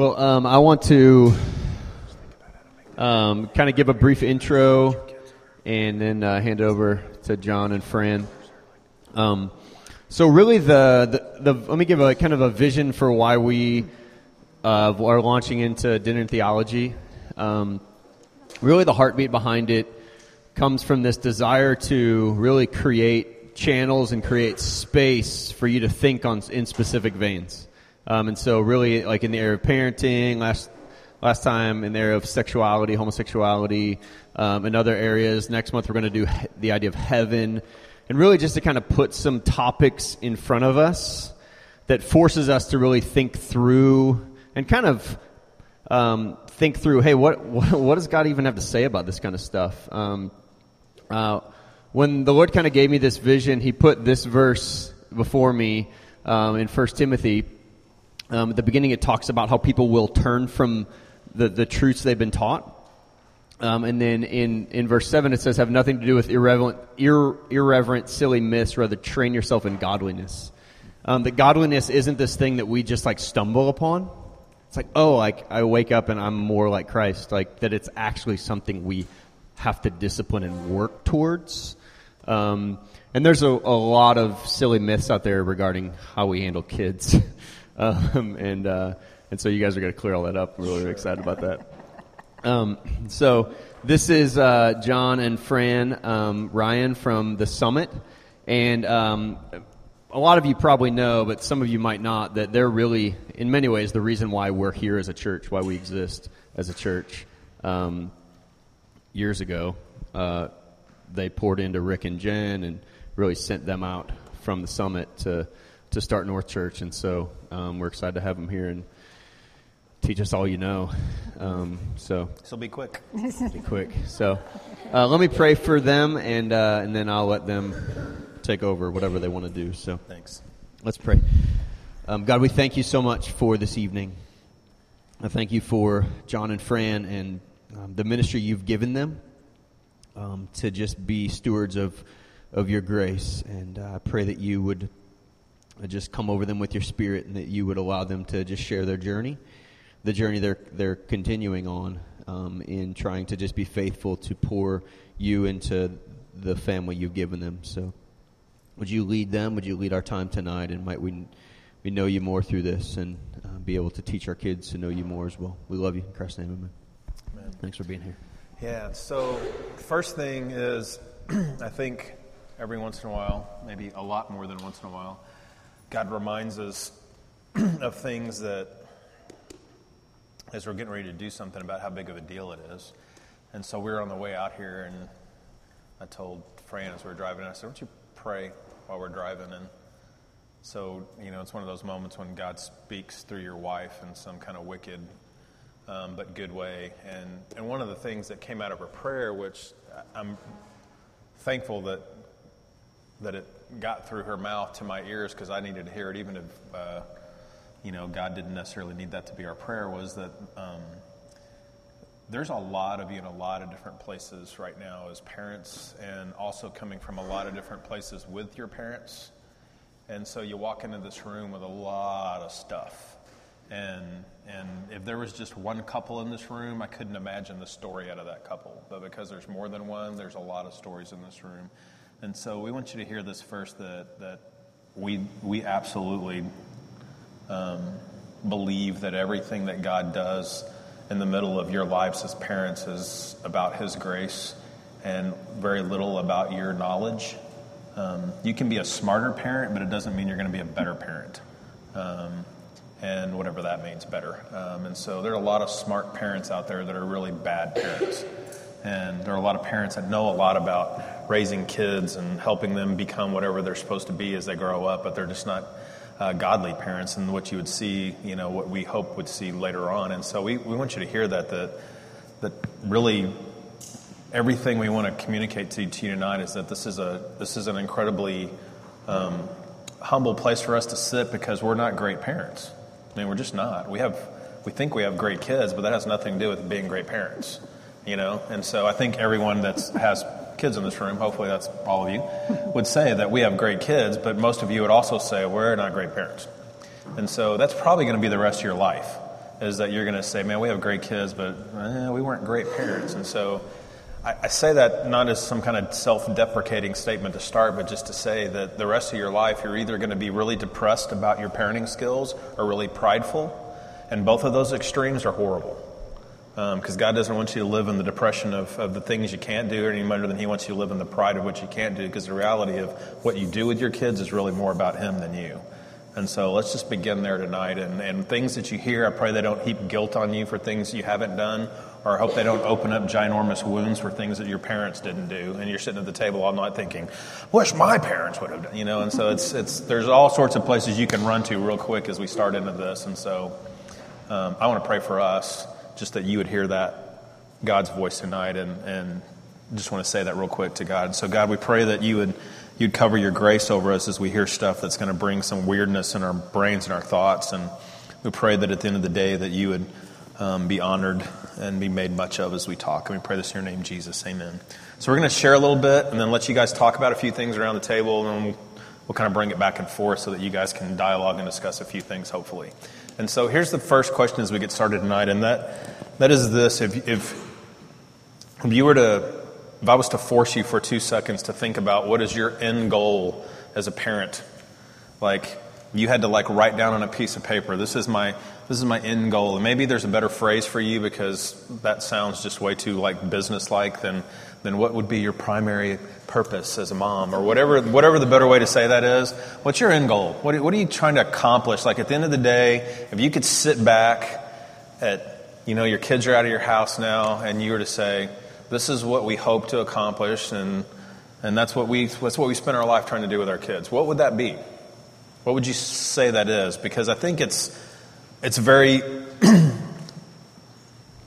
Well, I want to kind of give a brief intro and then hand over to John and Fran. So really, let me give a kind of a vision for why we are launching into dinner and theology. Really, the heartbeat behind it comes from this desire to really create channels and create space for you to think on in specific veins. And so really, like in the area of parenting, last time in the area of sexuality, homosexuality, and other areas. Next month, we're going to do the idea of heaven. And really just to kind of put some topics in front of us that forces us to really think through and kind of think through, hey, what does God even have to say about this kind of stuff? When the Lord kind of gave me this vision, he put this verse before me in 1 Timothy. At the beginning, it talks about how people will turn from the truths they've been taught. And then in verse 7, it says, have nothing to do with irreverent, silly myths, rather train yourself in godliness. That godliness isn't this thing that we just like stumble upon. It's like, oh, like I wake up and I'm more like Christ. Like that it's actually something we have to discipline and work towards. And there's a lot of silly myths out there regarding how we handle kids. And so you guys are going to clear all that up. I'm really excited about that. So this is John and Fran, Ryan from the Summit, and a lot of you probably know, but some of you might not, that they're really, in many ways, the reason why we're here as a church, why we exist as a church. Years ago, they poured into Rick and Jen and really sent them out from the Summit to start North Church, and so we're excited to have them here and teach us all you know. So be quick. So let me pray for them, and then I'll let them take over whatever they want to do. So thanks. Let's pray. God, we thank you so much for this evening. I thank you for John and Fran and the ministry you've given them to just be stewards of your grace, and I pray that you would just come over them with your spirit and that you would allow them to just share their journey, the journey they're continuing on in trying to just be faithful to pour you into the family you've given them. So would you lead them? Would you lead our time tonight? And might we know you more through this and be able to teach our kids to know you more as well. We love you. In Christ's name, amen. Amen. Thanks for being here. Yeah, so first thing is I think every once in a while, maybe a lot more than once in a while, God reminds us of things that, as we're getting ready to do something, about how big of a deal it is. And so we were on the way out here, and I told Fran as we were driving, I said, why don't you pray while we're driving? And so, you know, it's one of those moments when God speaks through your wife in some kind of wicked but good way. And one of the things that came out of her prayer, which I'm thankful that it got through her mouth to my ears because I needed to hear it, even if, you know, God didn't necessarily need that to be our prayer, was that there's a lot of you in a lot of different places right now as parents, and also coming from a lot of different places with your parents. And so you walk into this room with a lot of stuff. And if there was just one couple in this room, I couldn't imagine the story out of that couple. But because there's more than one, there's a lot of stories in this room. And so we want you to hear this first, that we absolutely believe that everything that God does in the middle of your lives as parents is about his grace and very little about your knowledge. You can be a smarter parent, but it doesn't mean you're going to be a better parent, and whatever that means, better. And so there are a lot of smart parents out there that are really bad parents. And there are a lot of parents that know a lot about raising kids and helping them become whatever they're supposed to be as they grow up, but they're just not godly parents, and what you would see, you know, what we hope would see later on. And so we want you to hear that really everything we want to communicate to you tonight is that this is an incredibly humble place for us to sit, because we're not great parents. I mean, we're just not. We think we have great kids, but that has nothing to do with being great parents. You know, and so I think everyone that has kids in this room, hopefully that's all of you, would say that we have great kids, but most of you would also say we're not great parents. And so that's probably going to be the rest of your life. is that you're going to say, man, we have great kids, but we weren't great parents. And so I say that not as some kind of self-deprecating statement to start, but just to say that the rest of your life, you're either going to be really depressed about your parenting skills or really prideful. And both of those extremes are horrible, because God doesn't want you to live in the depression of the things you can't do any more than he wants you to live in the pride of what you can't do, because the reality of what you do with your kids is really more about him than you. And so let's just begin there tonight. And things that you hear, I pray they don't heap guilt on you for things you haven't done, or I hope they don't open up ginormous wounds for things that your parents didn't do. And you're sitting at the table all night thinking, wish my parents would have done, you know. And so it's there's all sorts of places you can run to real quick as we start into this. And so I want to pray for us, just that you would hear that, God's voice tonight. And just want to say that real quick to God. So God, we pray that you'd cover your grace over us as we hear stuff that's going to bring some weirdness in our brains and our thoughts. And we pray that at the end of the day that you would be honored and be made much of as we talk. And we pray this in your name, Jesus. Amen. So we're going to share a little bit and then let you guys talk about a few things around the table. And then we'll kind of bring it back and forth so that you guys can dialogue and discuss a few things, hopefully. And so here's the first question as we get started tonight. And that is this. If you were to... If I was to force you for 2 seconds to think about what is your end goal as a parent, like you had to write down on a piece of paper, this is my end goal. And maybe there's a better phrase for you, because that sounds just way too business-like than what would be your primary purpose as a mom, or whatever the better way to say that is. What's your end goal? What are you trying to accomplish? Like at the end of the day, if you could sit back at, your kids are out of your house now, and you were to say, this is what we hope to accomplish, and that's what we spend our life trying to do with our kids. What would that be? What would you say that is? Because I think it's very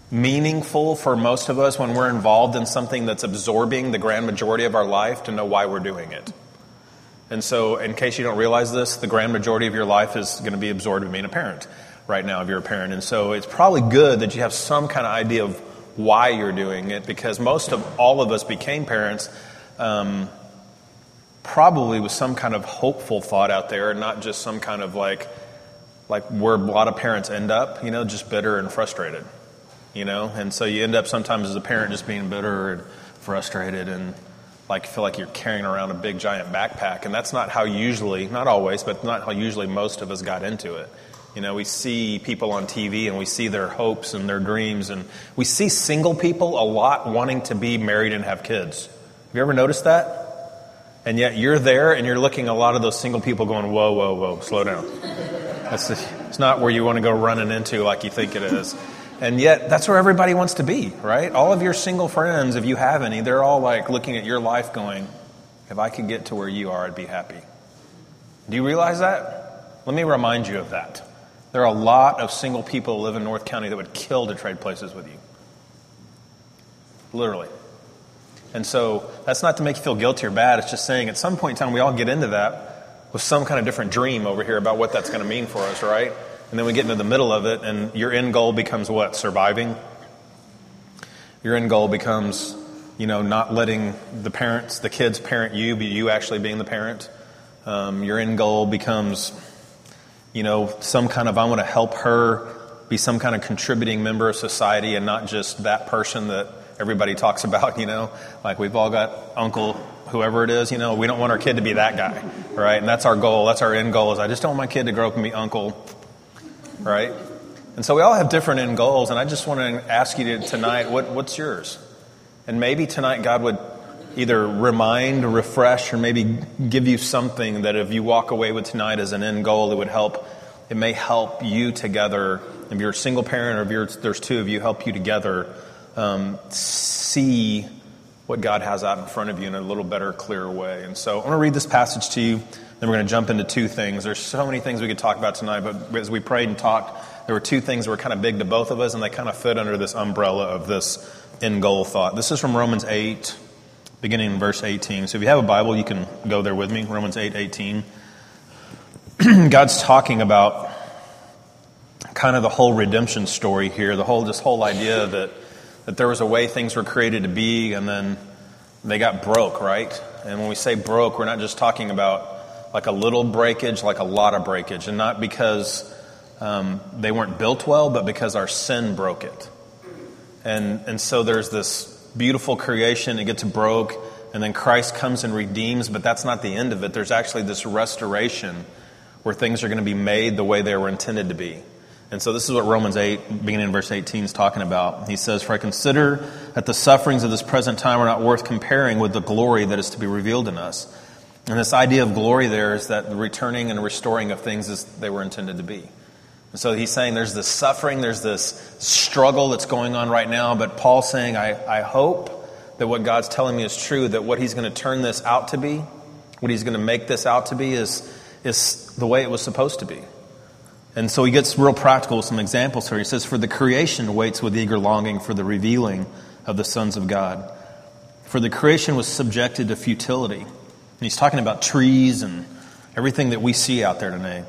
meaningful for most of us when we're involved in something that's absorbing the grand majority of our life to know why we're doing it. And so, in case you don't realize this, the grand majority of your life is going to be absorbed in being a parent right now if you're a parent. And so it's probably good that you have some kind of idea of why you're doing it, because most of all of us became parents probably with some kind of hopeful thought out there, and not just some kind of like where a lot of parents end up, just bitter and frustrated, and so you end up sometimes as a parent just being bitter and frustrated and feel like you're carrying around a big giant backpack, and that's not how usually, not always, but not how usually most of us got into it. We see people on TV and we see their hopes and their dreams, and we see single people a lot wanting to be married and have kids. Have you ever noticed that? And yet you're there and you're looking at a lot of those single people going, whoa, whoa, whoa, slow down. It's not where you want to go running into like you think it is. And yet that's where everybody wants to be, right? All of your single friends, if you have any, they're all looking at your life going, if I could get to where you are, I'd be happy. Do you realize that? Let me remind you of that. There are a lot of single people who live in North County that would kill to trade places with you. Literally. And so that's not to make you feel guilty or bad. It's just saying at some point in time we all get into that with some kind of different dream over here about what that's going to mean for us, right? And then we get into the middle of it, and your end goal becomes what? Surviving. Your end goal becomes, not letting the kids parent you, but you actually being the parent. Your end goal becomes... some kind of, I want to help her be some kind of contributing member of society and not just that person that everybody talks about, we've all got uncle, whoever it is, we don't want our kid to be that guy, right? And that's our goal. That's our end goal is I just don't want my kid to grow up and be uncle, right? And so we all have different end goals. And I just want to ask you tonight, what's yours? And maybe tonight God would either remind, refresh, or maybe give you something that if you walk away with tonight as an end goal, it may help you together. If you're a single parent or if there's two of you, help you together see what God has out in front of you in a little better, clearer way. And so I'm going to read this passage to you, then we're going to jump into two things. There's so many things we could talk about tonight, but as we prayed and talked, there were two things that were kind of big to both of us, and they kind of fit under this umbrella of this end goal thought. This is from Romans 8. Beginning in verse 18. So if you have a Bible, you can go there with me. Romans 8:18. God's talking about kind of the whole redemption story here. This whole idea that there was a way things were created to be, and then they got broke, right? And when we say broke, we're not just talking about a little breakage, a lot of breakage, and not because They weren't built well, but because our sin broke it. And so there's this beautiful creation, it gets broke, and then Christ comes and redeems, but that's not the end of it. There's actually this restoration where things are going to be made the way they were intended to be. And so this is what Romans 8, beginning in verse 18, is talking about. He says, "For I consider that the sufferings of this present time are not worth comparing with the glory that is to be revealed in us." And this idea of glory there is that the returning and restoring of things as they were intended to be. And so he's saying there's this suffering, there's this struggle that's going on right now, but Paul's saying, I hope that what God's telling me is true, that what he's going to turn this out to be, what he's going to make this out to be is the way it was supposed to be. And so he gets real practical with some examples here. He says, "For the creation waits with eager longing for the revealing of the sons of God. For the creation was subjected to futility." And he's talking about trees and everything that we see out there today.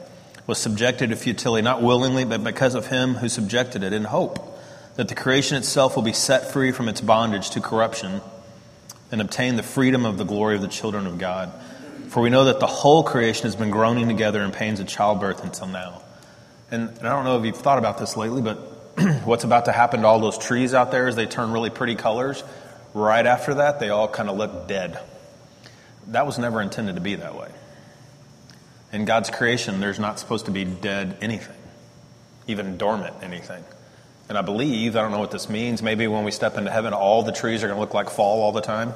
Was subjected to futility, not willingly, but because of him who subjected it, in hope that the creation itself will be set free from its bondage to corruption and obtain the freedom of the glory of the children of God. For we know that the whole creation has been groaning together in pains of childbirth until now. And I don't know if you've thought about this lately, but what's about to happen to all those trees out there is they turn really pretty colors. Right after that, they all kind of look dead. That was never intended to be that way. In God's creation, there's not supposed to be dead anything, even dormant anything. And I believe, I don't know what this means, maybe when we step into heaven, all the trees are going to look like fall all the time.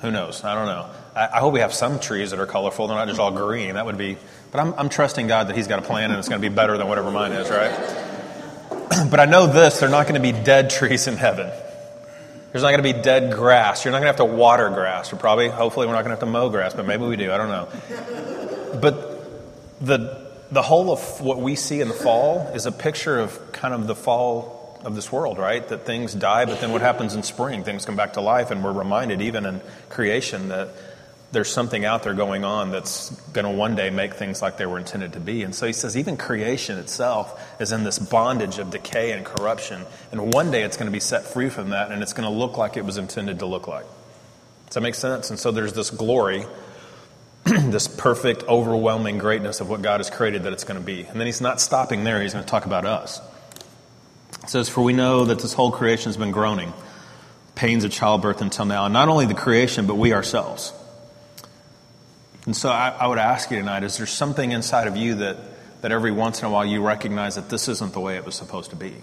Who knows? I don't know. I hope we have some trees that are colorful. They're not just all green. That would be, but I'm trusting God that he's got a plan and it's going to be better than whatever mine is, right? But I know this, they're not going to be dead trees in heaven. There's not going to be dead grass. You're not going to have to water grass. Or probably, hopefully, we're not going to have to mow grass, but maybe we do. I don't know. But the whole of what we see in the fall is a picture of kind of the fall of this world, right? That things die, but then what happens in spring? Things come back to life, and we're reminded even in creation that there's something out there going on that's going to one day make things like they were intended to be. And so he says even creation itself is in this bondage of decay and corruption, and one day it's going to be set free from that, and it's going to look like it was intended to look like. Does that make sense? And so there's this glory, this perfect, overwhelming greatness of what God has created that it's going to be. And then he's not stopping there. He's going to talk about us. It says, "For we know that this whole creation has been groaning, pains of childbirth until now." And not only the creation, but we ourselves. And so I would ask you tonight, is there something inside of you that every once in a while you recognize that this isn't the way it was supposed to be?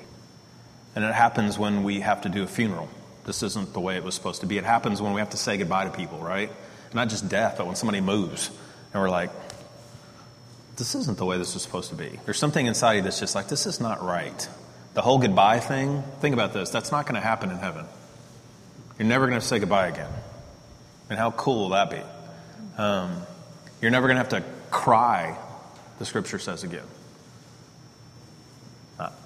And it happens when we have to do a funeral. This isn't the way it was supposed to be. It happens when we have to say goodbye to people, right? Not just death, but when somebody moves and we're like, this isn't the way this was supposed to be. There's something inside you that's just like, this is not right. The whole goodbye thing, think about this. That's not going to happen in heaven. You're never going to say goodbye again. And how cool will that be? You're never going to have to cry, the scripture says again.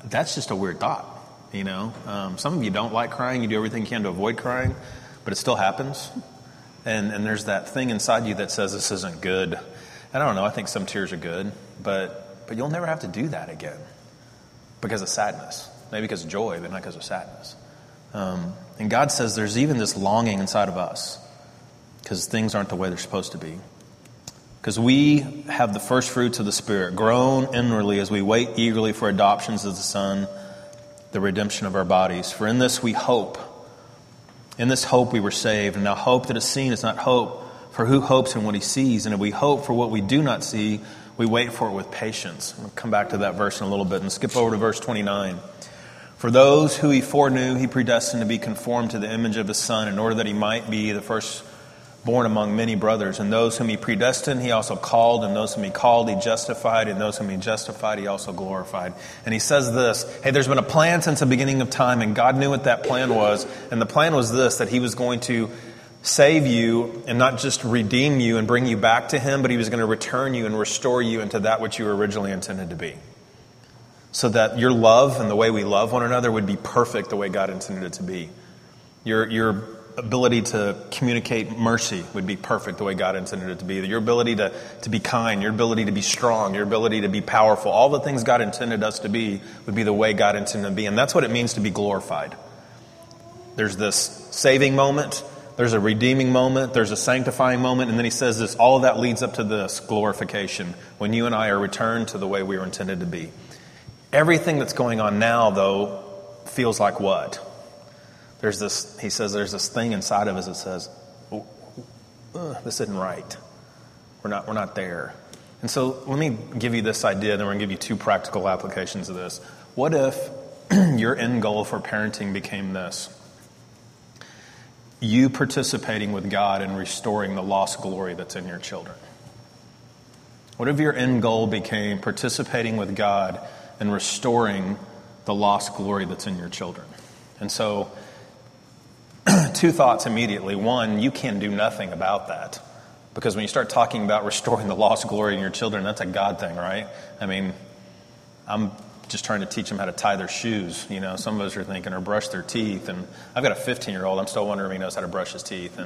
That's just a weird thought, you know. Some of you don't like crying. You do everything you can to avoid crying, but it still happens. And there's that thing inside you that says this isn't good. And I don't know, I think some tears are good, but you'll never have to do that again because of sadness. Maybe because of joy, but not because of sadness. And God says there's even this longing inside of us because things aren't the way they're supposed to be. Because we have the first fruits of the Spirit, grown inwardly as we wait eagerly for adoptions as the Son, the redemption of our bodies. For in this we hope. In this hope we were saved, and now hope that is seen is not hope, for who hopes in what he sees? And if we hope for what we do not see, we wait for it with patience. We'll come back to that verse in a little bit and skip over to verse 29. For those who he foreknew, he predestined to be conformed to the image of his Son, in order that he might be the firstborn among many brothers. And those whom he predestined, he also called, and those whom he called, he justified, and those whom he justified, he also glorified. And he says this, hey, there's been a plan since the beginning of time, and God knew what that plan was. And the plan was this, that he was going to save you and not just redeem you and bring you back to him, but he was going to return you and restore you into that which you were originally intended to be. So that your love and the way we love one another would be perfect the way God intended it to be. Your ability to communicate mercy would be perfect the way God intended it to be. Your ability to be kind, your ability to be strong, your ability to be powerful, all the things God intended us to be would be the way God intended them to be. And that's what it means to be glorified. There's this saving moment, there's a redeeming moment, there's a sanctifying moment, and then he says this, all of that leads up to this glorification, when you and I are returned to the way we were intended to be. Everything that's going on now, though, feels like what? There's this, he says, there's this thing inside of us that says, this isn't right. We're not there. And so let me give you this idea, then we're going to give you two practical applications of this. What if your end goal for parenting became this? You participating with God in restoring the lost glory that's in your children. What if your end goal became participating with God and restoring the lost glory that's in your children? And so, two thoughts immediately. One, you can do nothing about that. Because when you start talking about restoring the lost glory in your children, that's a God thing, right? I mean, I'm just trying to teach them how to tie their shoes. You know, some of us are thinking, or brush their teeth. And I've got a 15-year-old. I'm still wondering if he knows how to brush his teeth.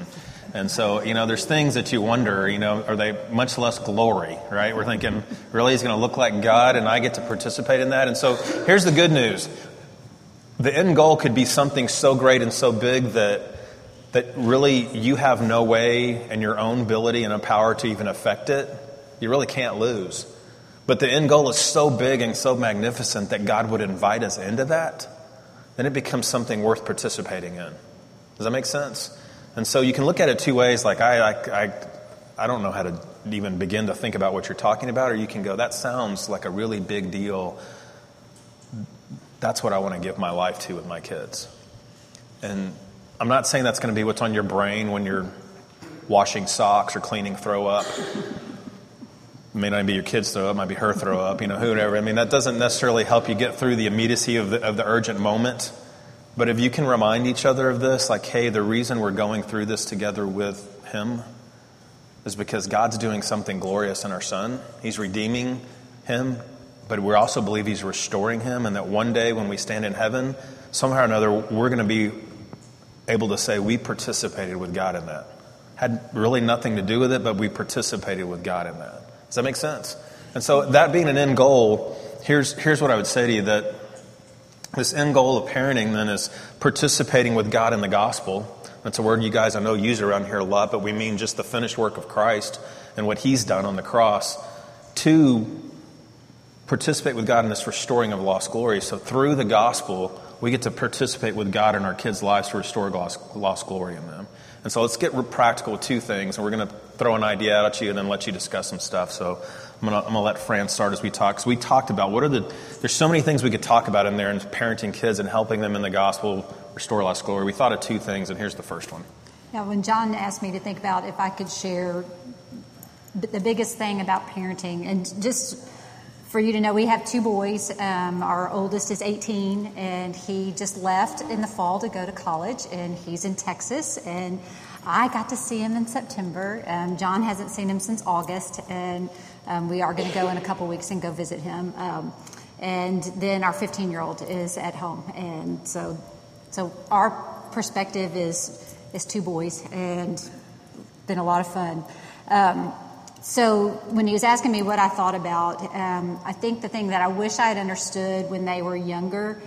And so, you know, there's things that you wonder, you know, are they much less glory, right? We're thinking, really, he's going to look like God, and I get to participate in that? And so here's the good news. The end goal could be something so great and so big that really you have no way in your own ability and a power to even affect it. You really can't lose. But the end goal is so big and so magnificent that God would invite us into that. Then it becomes something worth participating in. Does that make sense? And so you can look at it two ways. Like, I don't know how to even begin to think about what you're talking about. Or you can go, that sounds like a really big deal. That's what I want to give my life to with my kids. And I'm not saying that's going to be what's on your brain when you're washing socks or cleaning throw up. It may not be your kid's throw up, it might be her throw up, you know, whoever. I mean, that doesn't necessarily help you get through the immediacy of the urgent moment. But if you can remind each other of this, like, hey, the reason we're going through this together with him is because God's doing something glorious in our son. He's redeeming him. But we also believe he's restoring him, and that one day when we stand in heaven, somehow or another, we're going to be able to say we participated with God in that. Had really nothing to do with it, but we participated with God in that. Does that make sense? And so that being an end goal, here's what I would say to you, that this end goal of parenting then is participating with God in the gospel. That's a word you guys I know use around here a lot, but we mean just the finished work of Christ and what he's done on the cross. Two, participate with God in this restoring of lost glory. So through the gospel, we get to participate with God in our kids' lives to restore lost glory in them. And so let's get practical with two things. And we're going to throw an idea out at you and then let you discuss some stuff. So I'm going to let Fran start as we talk. Because we talked about there's so many things we could talk about in there in parenting kids and helping them in the gospel restore lost glory. We thought of two things, and here's the first one. Yeah, when John asked me to think about if I could share the biggest thing about parenting, and just for you to know, we have two boys. Our oldest is 18, and he just left in the fall to go to college, and he's in Texas, and I got to see him in September. John hasn't seen him since August, and we are going to go in a couple weeks and go visit him. And then our 15-year-old is at home, and so our perspective is two boys, and been a lot of fun. So when he was asking me what I thought about, I think the thing that I wish I had understood when they were younger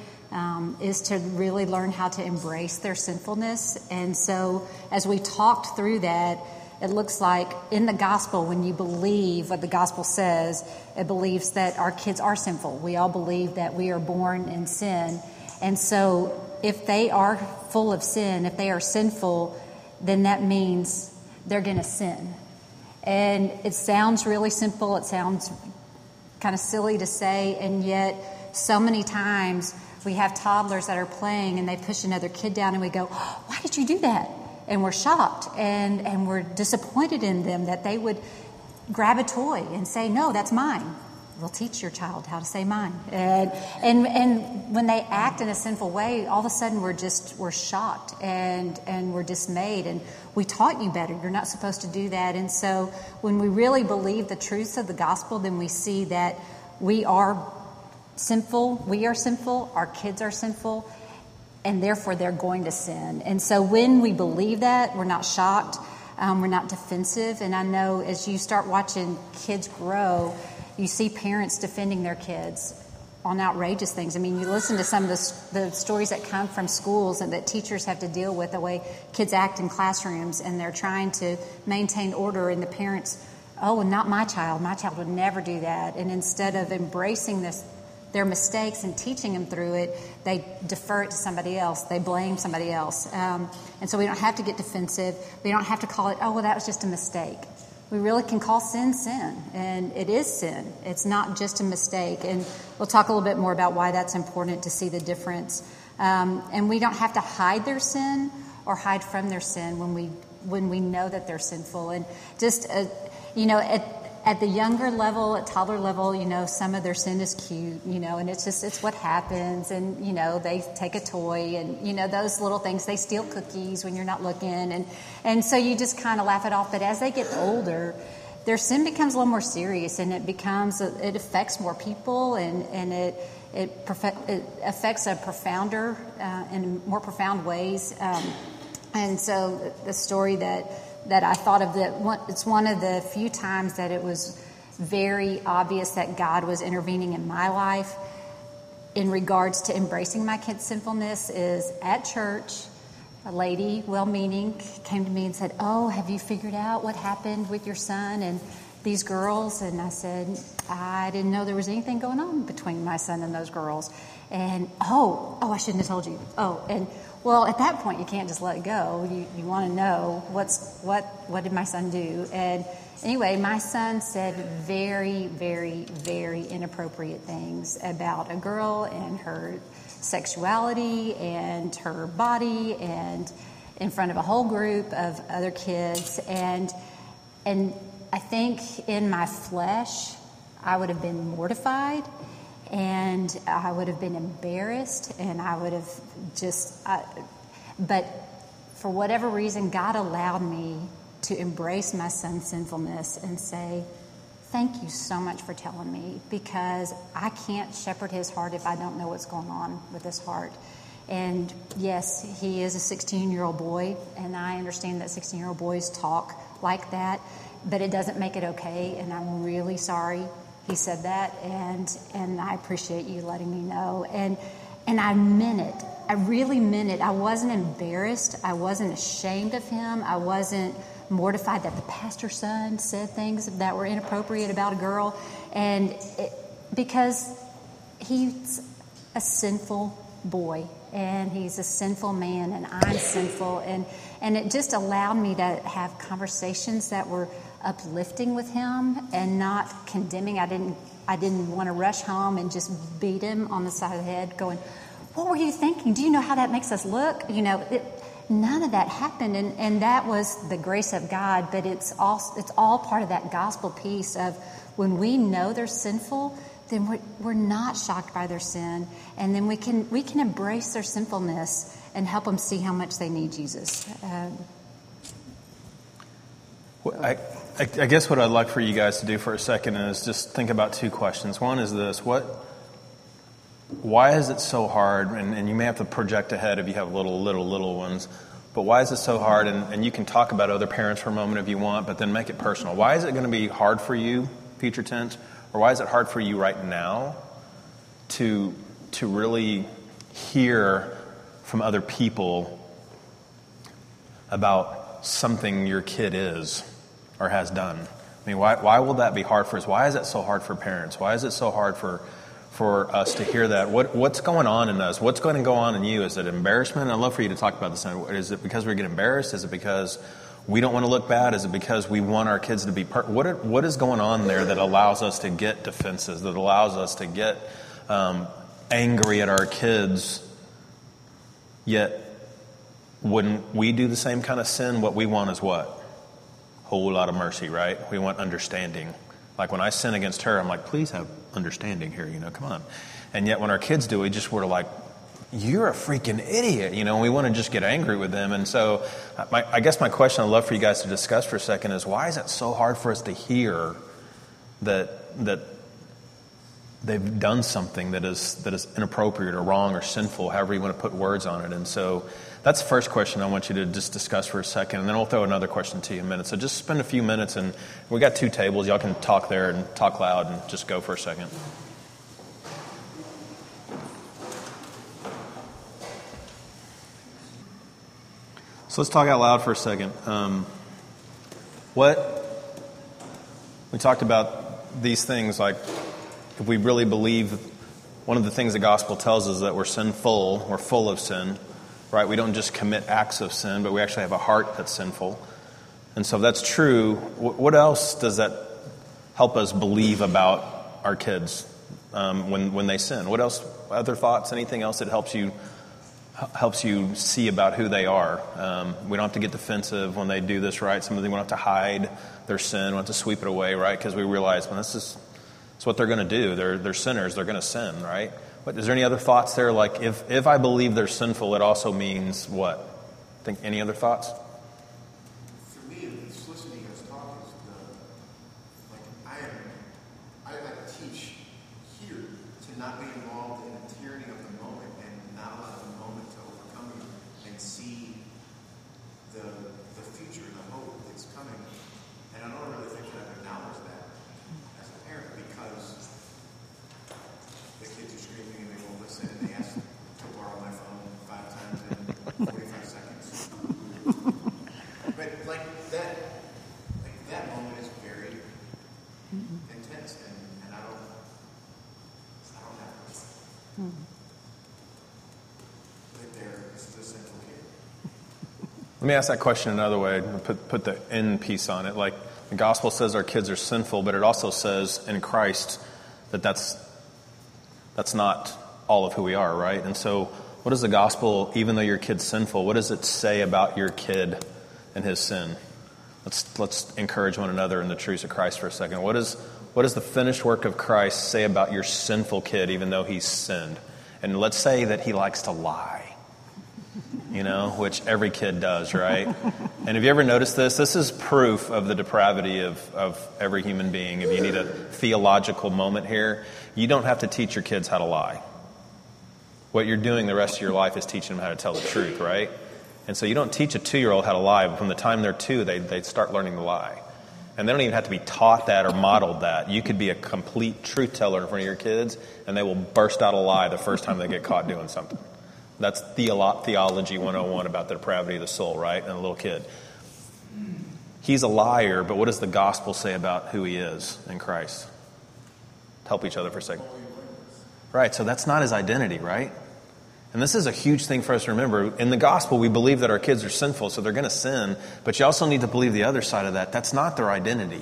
is to really learn how to embrace their sinfulness. And so as we talked through that, it looks like in the gospel, when you believe what the gospel says, it believes that our kids are sinful. We all believe that we are born in sin. And so if they are full of sin, if they are sinful, then that means they're going to sin. And it sounds really simple. It sounds kind of silly to say. And yet so many times we have toddlers that are playing and they push another kid down and we go, oh, why did you do that? And we're shocked and we're disappointed in them that they would grab a toy and say, no, that's mine. We'll teach your child how to say mine. And when they act in a sinful way, all of a sudden we're shocked and we're dismayed, and we taught you better. You're not supposed to do that. And so when we really believe the truths of the gospel, then we see that we are sinful, our kids are sinful, and therefore they're going to sin. And so when we believe that, we're not shocked, we're not defensive. And I know as you start watching kids grow, you see parents defending their kids on outrageous things. I mean, you listen to some of the stories that come from schools and that teachers have to deal with, the way kids act in classrooms, and they're trying to maintain order, and the parents, oh, not my child. My child would never do that. And instead of embracing this, their mistakes and teaching them through it, they defer it to somebody else. They blame somebody else. And so we don't have to get defensive. We don't have to call it, oh, well, that was just a mistake. We really can call sin, sin. And it is sin. It's not just a mistake. And we'll talk a little bit more about why that's important to see the difference. And we don't have to hide their sin or hide from their sin when we know that they're sinful. And just, at the younger level, at toddler level, some of their sin is cute, and it's what happens. And, they take a toy and, those little things. They steal cookies when you're not looking. And so you just kind of laugh it off. But as they get older, their sin becomes a little more serious, and it affects more people, and it affects a profounder in more profound ways. And so the story that I thought of, it's one of the few times that it was very obvious that God was intervening in my life in regards to embracing my kid's sinfulness, is at church. A lady, well-meaning, came to me and said, oh, have you figured out what happened with your son and these girls? And I said, I didn't know there was anything going on between my son and those girls. And, oh, I shouldn't have told you. Oh, and... well, at that point, you can't just let it go. You want to know what did my son do? And anyway, my son said very, very, very inappropriate things about a girl and her sexuality and her body, and in front of a whole group of other kids. And I think in my flesh, I would have been mortified. And I would have been embarrassed, and I would have but for whatever reason, God allowed me to embrace my son's sinfulness and say, thank you so much for telling me, because I can't shepherd his heart if I don't know what's going on with his heart. And yes, he is a 16-year-old boy, and I understand that 16-year-old boys talk like that, but it doesn't make it okay, and I'm really sorry he said that, and I appreciate you letting me know. And I meant it. I really meant it. I wasn't embarrassed. I wasn't ashamed of him. I wasn't mortified that the pastor's son said things that were inappropriate about a girl. And because he's a sinful boy, and he's a sinful man, and I'm sinful. And it just allowed me to have conversations that were uplifting with him and not condemning. I didn't want to rush home and just beat him on the side of the head going, what were you thinking? Do you know how that makes us look? None of that happened. And that was the grace of God, but it's all part of that gospel piece of when we know they're sinful, then we're not shocked by their sin. And then we can embrace their sinfulness and help them see how much they need Jesus. I guess what I'd like for you guys to do for a second is just think about two questions. One is this: why is it so hard? And you may have to project ahead if you have little ones. But why is it so hard? And you can talk about other parents for a moment if you want, but then make it personal. Why is it going to be hard for you, future tense, or why is it hard for you right now to really hear from other people about something your kid is or has done? I mean, why will that be hard for us? Why is that so hard for parents? Why is it so hard for us to hear that? What's going on in us? What's going to go on in you? Is it embarrassment? I'd love for you to talk about this. Is it because we get embarrassed? Is it because we don't want to look bad? Is it because we want our kids to be perfect? What is going on there that allows us to get defenses, that allows us to get angry at our kids, yet wouldn't we do the same kind of sin? What we want is what? Whole lot of mercy, right? We want understanding. Like when I sin against her, I'm like, please have understanding here, come on. And yet when our kids do, we just were like, you're a freaking idiot, and we want to just get angry with them. And so I guess my question I'd love for you guys to discuss for a second is, why is it so hard for us to hear that they've done something that is inappropriate or wrong or sinful, however you want to put words on it? And so that's the first question I want you to just discuss for a second, and then I'll throw another question to you in a minute. So just spend a few minutes, and we got two tables. Y'all can talk there and talk loud and just go for a second. So let's talk out loud for a second. What we talked about, these things, like if we really believe One of the things the gospel tells us is that we're sinful, we're full of sin, right? We don't just commit acts of sin, but we actually have a heart that's sinful. And so if that's true, what else does that help us believe about our kids when they sin? What else, other thoughts, anything else that helps you see about who they are? We don't have to get defensive when they do this, right? Some of them won't have to hide their sin, won't have to sweep it away, right? Because we realize, well, it's what they're going to do. They're sinners. They're going to sin, right? But is there any other thoughts there? Like, if I believe they're sinful, it also means what? Think any other thoughts? For me, it's listening as talk is I like to teach here to not be involved in the tyranny of the moment and not allow the moment to overcome you and see the future, the hope that's coming. And I don't really think that I've acknowledged that as a parent because the kids are screaming and they won't listen and they ask to borrow my phone 5 times in 45 seconds. But that moment is very intense and I don't have this. Right there is the central kid. Let me ask that question another way. Put the end piece on it. Like, the gospel says our kids are sinful, but it also says in Christ that that's not all of who we are, right? And so what does the gospel, even though your kid's sinful, what does it say about your kid and his sin? Let's encourage one another in the truths of Christ for a second. What does the finished work of Christ say about your sinful kid, even though he's sinned? And let's say that he likes to lie, which every kid does, right? And have you ever noticed this? This is proof of the depravity of every human being. If you need a theological moment here, you don't have to teach your kids how to lie. What you're doing the rest of your life is teaching them how to tell the truth, right? And so you don't teach a 2-year-old how to lie, but from the time they're 2, they start learning to lie. And they don't even have to be taught that or modeled that. You could be a complete truth teller in front of your kids, and they will burst out a lie the first time they get caught doing something. That's theology 101 about the depravity of the soul, right? And a little kid. He's a liar, but what does the gospel say about who he is in Christ? Help each other for a second. Right, so that's not his identity, right? And this is a huge thing for us to remember. In the gospel, we believe that our kids are sinful, so they're going to sin. But you also need to believe the other side of that. That's not their identity.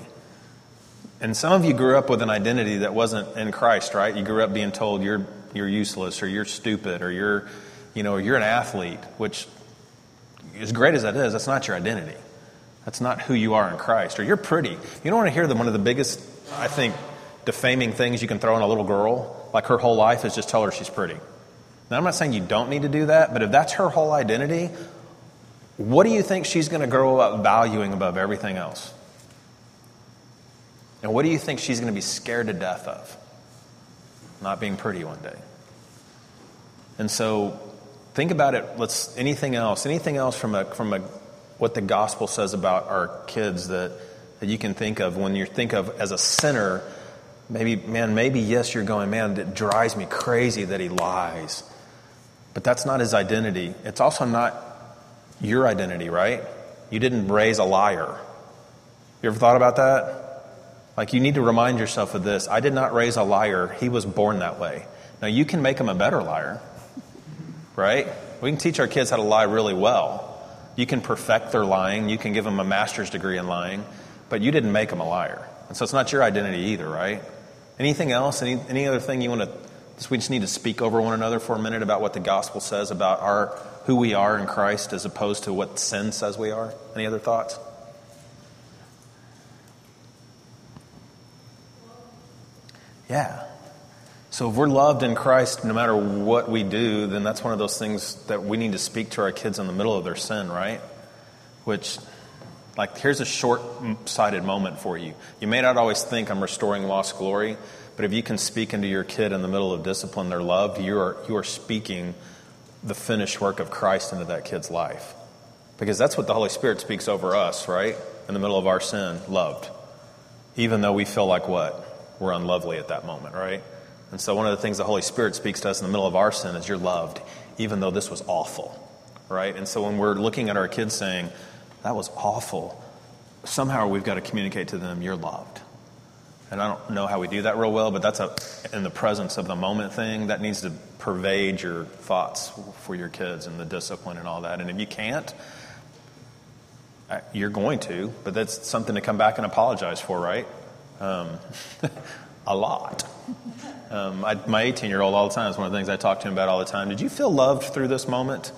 And some of you grew up with an identity that wasn't in Christ, right? You grew up being told you're useless or you're stupid or you're an athlete, which, as great as that is, that's not your identity. That's not who you are in Christ. Or you're pretty. You don't want to hear one of the biggest, I think, defaming things you can throw on a little girl. Like, her whole life is just tell her she's pretty. Now, I'm not saying you don't need to do that, but if that's her whole identity, what do you think she's going to grow up valuing above everything else? And what do you think she's going to be scared to death of? Not being pretty one day. And so think about it. Let's anything else from what the gospel says about our kids that you can think of when you think of as a sinner. Maybe yes, you're going, man, it drives me crazy that he lies. But that's not his identity. It's also not your identity, right? You didn't raise a liar. You ever thought about that? Like, you need to remind yourself of this. I did not raise a liar. He was born that way. Now, you can make him a better liar, right? We can teach our kids how to lie really well. You can perfect their lying. You can give them a master's degree in lying. But you didn't make them a liar. And so it's not your identity either, right? Anything else? Any other thing you want to... We just need to speak over one another for a minute about what the gospel says about who we are in Christ as opposed to what sin says we are. Any other thoughts? Yeah. So if we're loved in Christ, no matter what we do, then that's one of those things that we need to speak to our kids in the middle of their sin, right? Which... Like, here's a short-sighted moment for you. You may not always think I'm restoring lost glory, but if you can speak into your kid in the middle of discipline, their love, you are speaking the finished work of Christ into that kid's life. Because that's what the Holy Spirit speaks over us, right? In the middle of our sin, loved. Even though we feel like what? We're unlovely at that moment, right? And so one of the things the Holy Spirit speaks to us in the middle of our sin is you're loved, even though this was awful, right? And so when we're looking at our kids saying, that was awful, somehow we've got to communicate to them, you're loved. And I don't know how we do that real well, but that's a in the presence of the moment thing that needs to pervade your thoughts for your kids and the discipline and all that. And if you can't, you're going to, but that's something to come back and apologize for, right? A lot. My 18-year-old all the time, it's one of the things I talk to him about all the time. Did you feel loved through this moment?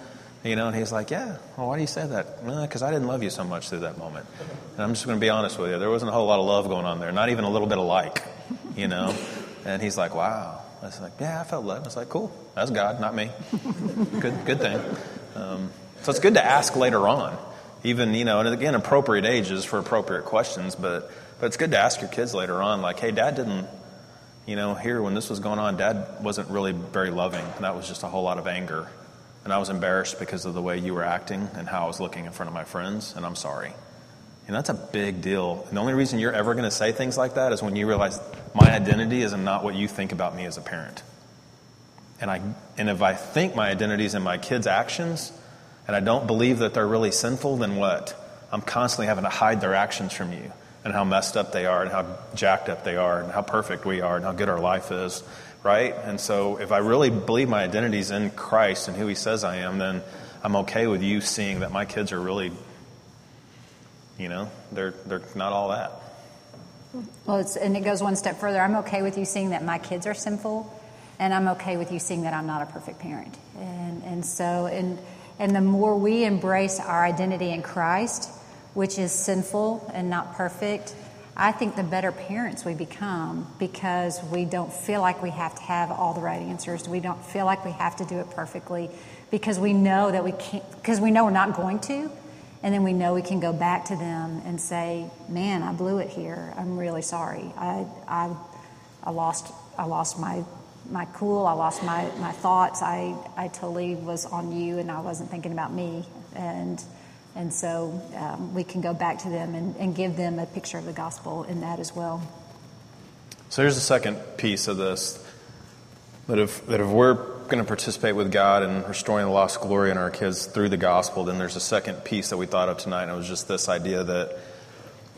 You know, and he's like, yeah. Well, why do you say that? Because I didn't love you so much through that moment. And I'm just going to be honest with you. There wasn't a whole lot of love going on there. Not even a little bit of like, you know. And he's like, wow. I was like, yeah, I felt loved. I was like, cool. That's God, not me. Good thing. So it's good to ask later on. Even, you know, and again, appropriate ages for appropriate questions. But it's good to ask your kids later on, like, hey, Dad didn't, you know, here when this was going on, Dad wasn't really very loving. And that was just a whole lot of anger. And I was embarrassed because of the way you were acting and how I was looking in front of my friends, and I'm sorry. And that's a big deal. And the only reason you're ever going to say things like that is when you realize my identity is not what you think about me as a parent. And if I think my identity is in my kids' actions, and I don't believe that they're really sinful, then what? I'm constantly having to hide their actions from you and how messed up they are and how jacked up they are and how perfect we are and how good our life is. Right? And so if I really believe my identity is in Christ and who he says I am, then I'm okay with you seeing that my kids are really, you know, they're not all that. Well, and it goes one step further. I'm okay with you seeing that my kids are sinful, and I'm okay with you seeing that I'm not a perfect parent. And so the more we embrace our identity in Christ, which is sinful and not perfect, I think the better parents we become, because we don't feel like we have to have all the right answers. We don't feel like we have to do it perfectly, because we know that we can't, because we know we're not going to, and then we know we can go back to them and say, "Man, I blew it here. I'm really sorry. I lost my cool. I lost my thoughts. I totally was on you, and I wasn't thinking about me." And so we can go back to them and give them a picture of the gospel in that as well. So here's the second piece of this. That if we're going to participate with God in restoring the lost glory in our kids through the gospel, then there's a second piece that we thought of tonight. And it was just this idea that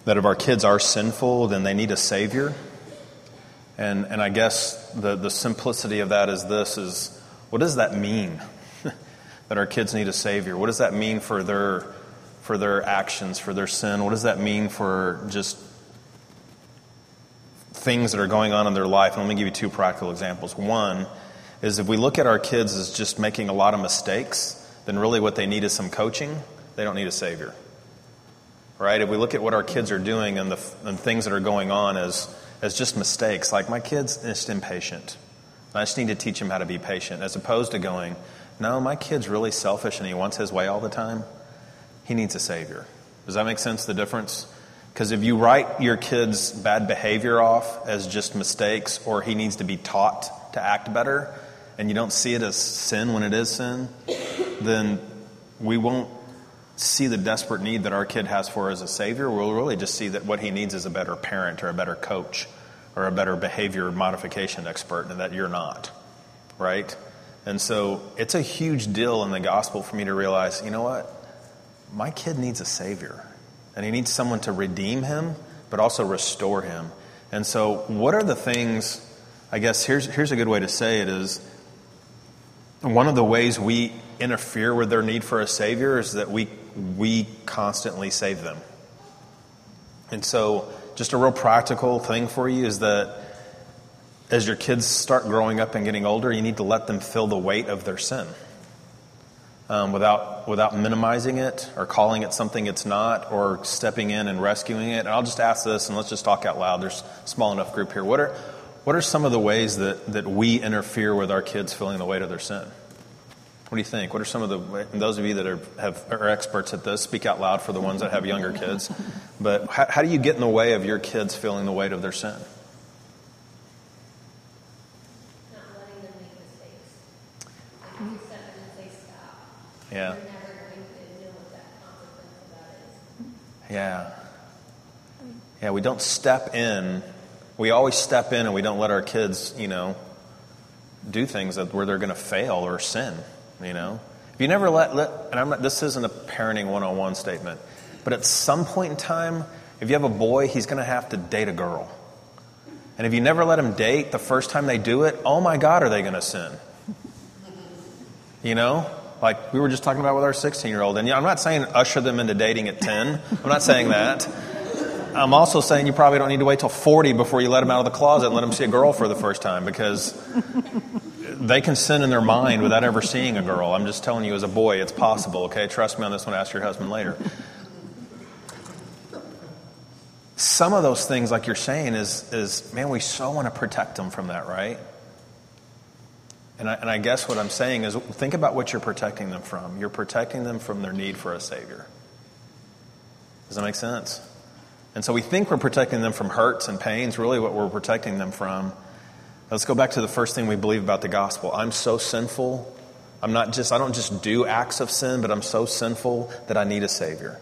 if our kids are sinful, then they need a Savior. And I guess the simplicity of that is this, is what does that mean? That our kids need a Savior. What does that mean for their actions, for their sin? What does that mean for just things that are going on in their life? And let me give you two practical examples. One is if we look at our kids as just making a lot of mistakes, then really what they need is some coaching. They don't need a Savior. Right? If we look at what our kids are doing and things that are going on as just mistakes, like my kid's just impatient. I just need to teach him how to be patient, as opposed to going, no, my kid's really selfish and he wants his way all the time. He needs a Savior. Does that make sense, the difference? Because if you write your kid's bad behavior off as just mistakes, or he needs to be taught to act better, and you don't see it as sin when it is sin, then we won't see the desperate need that our kid has for as a Savior. We'll really just see that what he needs is a better parent or a better coach or a better behavior modification expert, and that you're not, right? And so it's a huge deal in the gospel for me to realize, you know what? My kid needs a Savior. And he needs someone to redeem him, but also restore him. And so what are the things, I guess here's a good way to say it, is one of the ways we interfere with their need for a Savior is that we constantly save them. And so just a real practical thing for you is that as your kids start growing up and getting older, you need to let them feel the weight of their sin without minimizing it or calling it something it's not or stepping in and rescuing it. And I'll just ask this, and let's just talk out loud. There's a small enough group here. What are some of the ways that we interfere with our kids feeling the weight of their sin? What do you think? What are some of the, those of you that are experts at this, speak out loud for the ones that have younger kids. But how do you get in the way of your kids feeling the weight of their sin? Yeah. Yeah. Yeah, we don't step in. We always step in, and we don't let our kids, you know, do things that where they're going to fail or sin, you know. If you never let and I'm not, this isn't a parenting 101 statement, but at some point in time, if you have a boy, he's going to have to date a girl. And if you never let them date the first time they do it, oh my God, are they going to sin? You know? Like we were just talking about with our 16-year-old. And I'm not saying usher them into dating at 10. I'm not saying that. I'm also saying you probably don't need to wait till 40 before you let them out of the closet and let them see a girl for the first time, because they can sin in their mind without ever seeing a girl. I'm just telling you as a boy, it's possible, okay? Trust me on this one. Ask your husband later. Some of those things, like you're saying, is man, we so want to protect them from that, right? And I guess what I'm saying is, think about what you're protecting them from. You're protecting them from their need for a Savior. Does that make sense? And so we think we're protecting them from hurts and pains, really what we're protecting them from. Let's go back to the first thing we believe about the gospel. I'm so sinful. I don't just do acts of sin, but I'm so sinful that I need a Savior.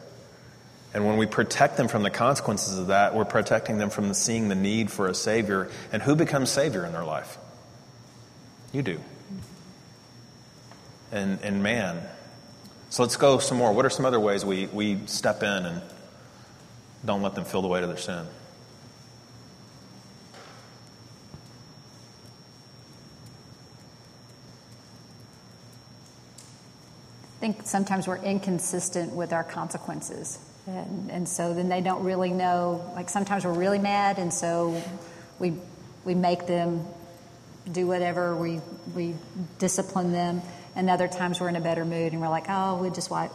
And when we protect them from the consequences of that, we're protecting them from seeing the need for a Savior. And who becomes Savior in their life? You do. And man. So let's go some more. What are some other ways we step in and don't let them feel the weight of their sin? I think sometimes we're inconsistent with our consequences. And so then they don't really know. Like sometimes we're really mad, and so we make them do whatever, we discipline them, and other times we're in a better mood and we're like, oh, we just wash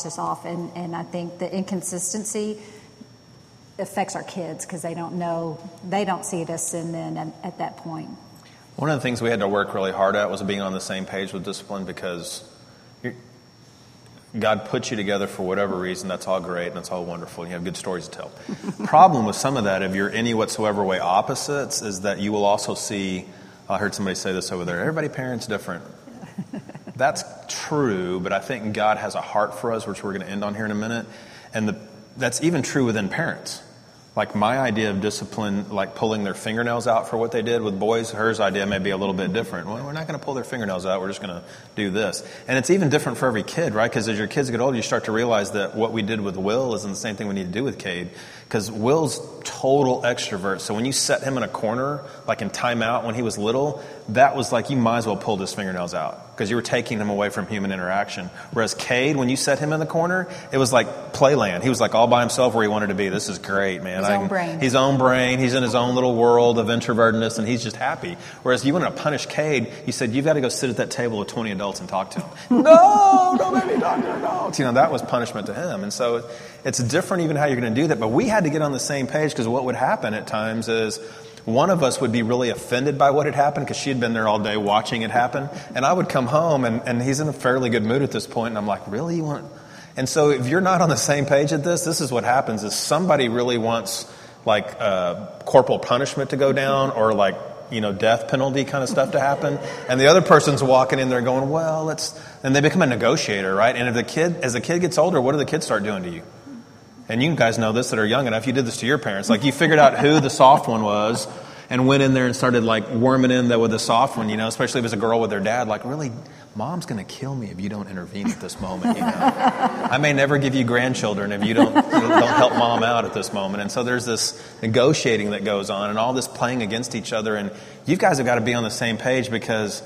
this off. And I think the inconsistency affects our kids because they don't see it as sin then at that point. One of the things we had to work really hard at was being on the same page with discipline, because God put you together for whatever reason. That's all great and that's all wonderful. You have good stories to tell. Problem with some of that, if you're any whatsoever way opposites, is that you will also see, I heard somebody say this over there, everybody parents different. That's true, but I think God has a heart for us, which we're going to end on here in a minute. And that's even true within parents. Like my idea of discipline, like pulling their fingernails out for what they did with boys, hers idea may be a little bit different. Well, we're not going to pull their fingernails out. We're just going to do this. And it's even different for every kid, right? Because as your kids get older, you start to realize that what we did with Will isn't the same thing we need to do with Cade. Because Will's total extrovert. So when you set him in a corner, like in timeout when he was little, that was like you might as well pull his fingernails out because you were taking him away from human interaction. Whereas Cade, when you set him in the corner, it was like playland. He was like all by himself where he wanted to be. This is great, man. His own brain. He's in his own little world of introvertedness, and he's just happy. Whereas you wanted to punish Cade, you said, you've got to go sit at that table with 20 adults and talk to him. No, don't let me talk to adults. You know, that was punishment to him. And so it's different even how you're going to do that. But we had to get on the same page, because what would happen at times is one of us would be really offended by what had happened because she had been there all day watching it happen. And I would come home, and he's in a fairly good mood at this point. And I'm like, really? You want? And so if you're not on the same page at this is what happens, is somebody really wants like corporal punishment to go down, or like, you know, death penalty kind of stuff to happen. And the other person's walking in there going, well, let's, and they become a negotiator, right? And if as the kid gets older, what do the kids start doing to you? And you guys know this that are young enough. You did this to your parents. Like you figured out who the soft one was and went in there and started like worming in there with the soft one, you know, especially if it was a girl with their dad. Like, really, Mom's going to kill me if you don't intervene at this moment, you know. I may never give you grandchildren if you don't help Mom out at this moment. And so there's this negotiating that goes on and all this playing against each other. And you guys have got to be on the same page, because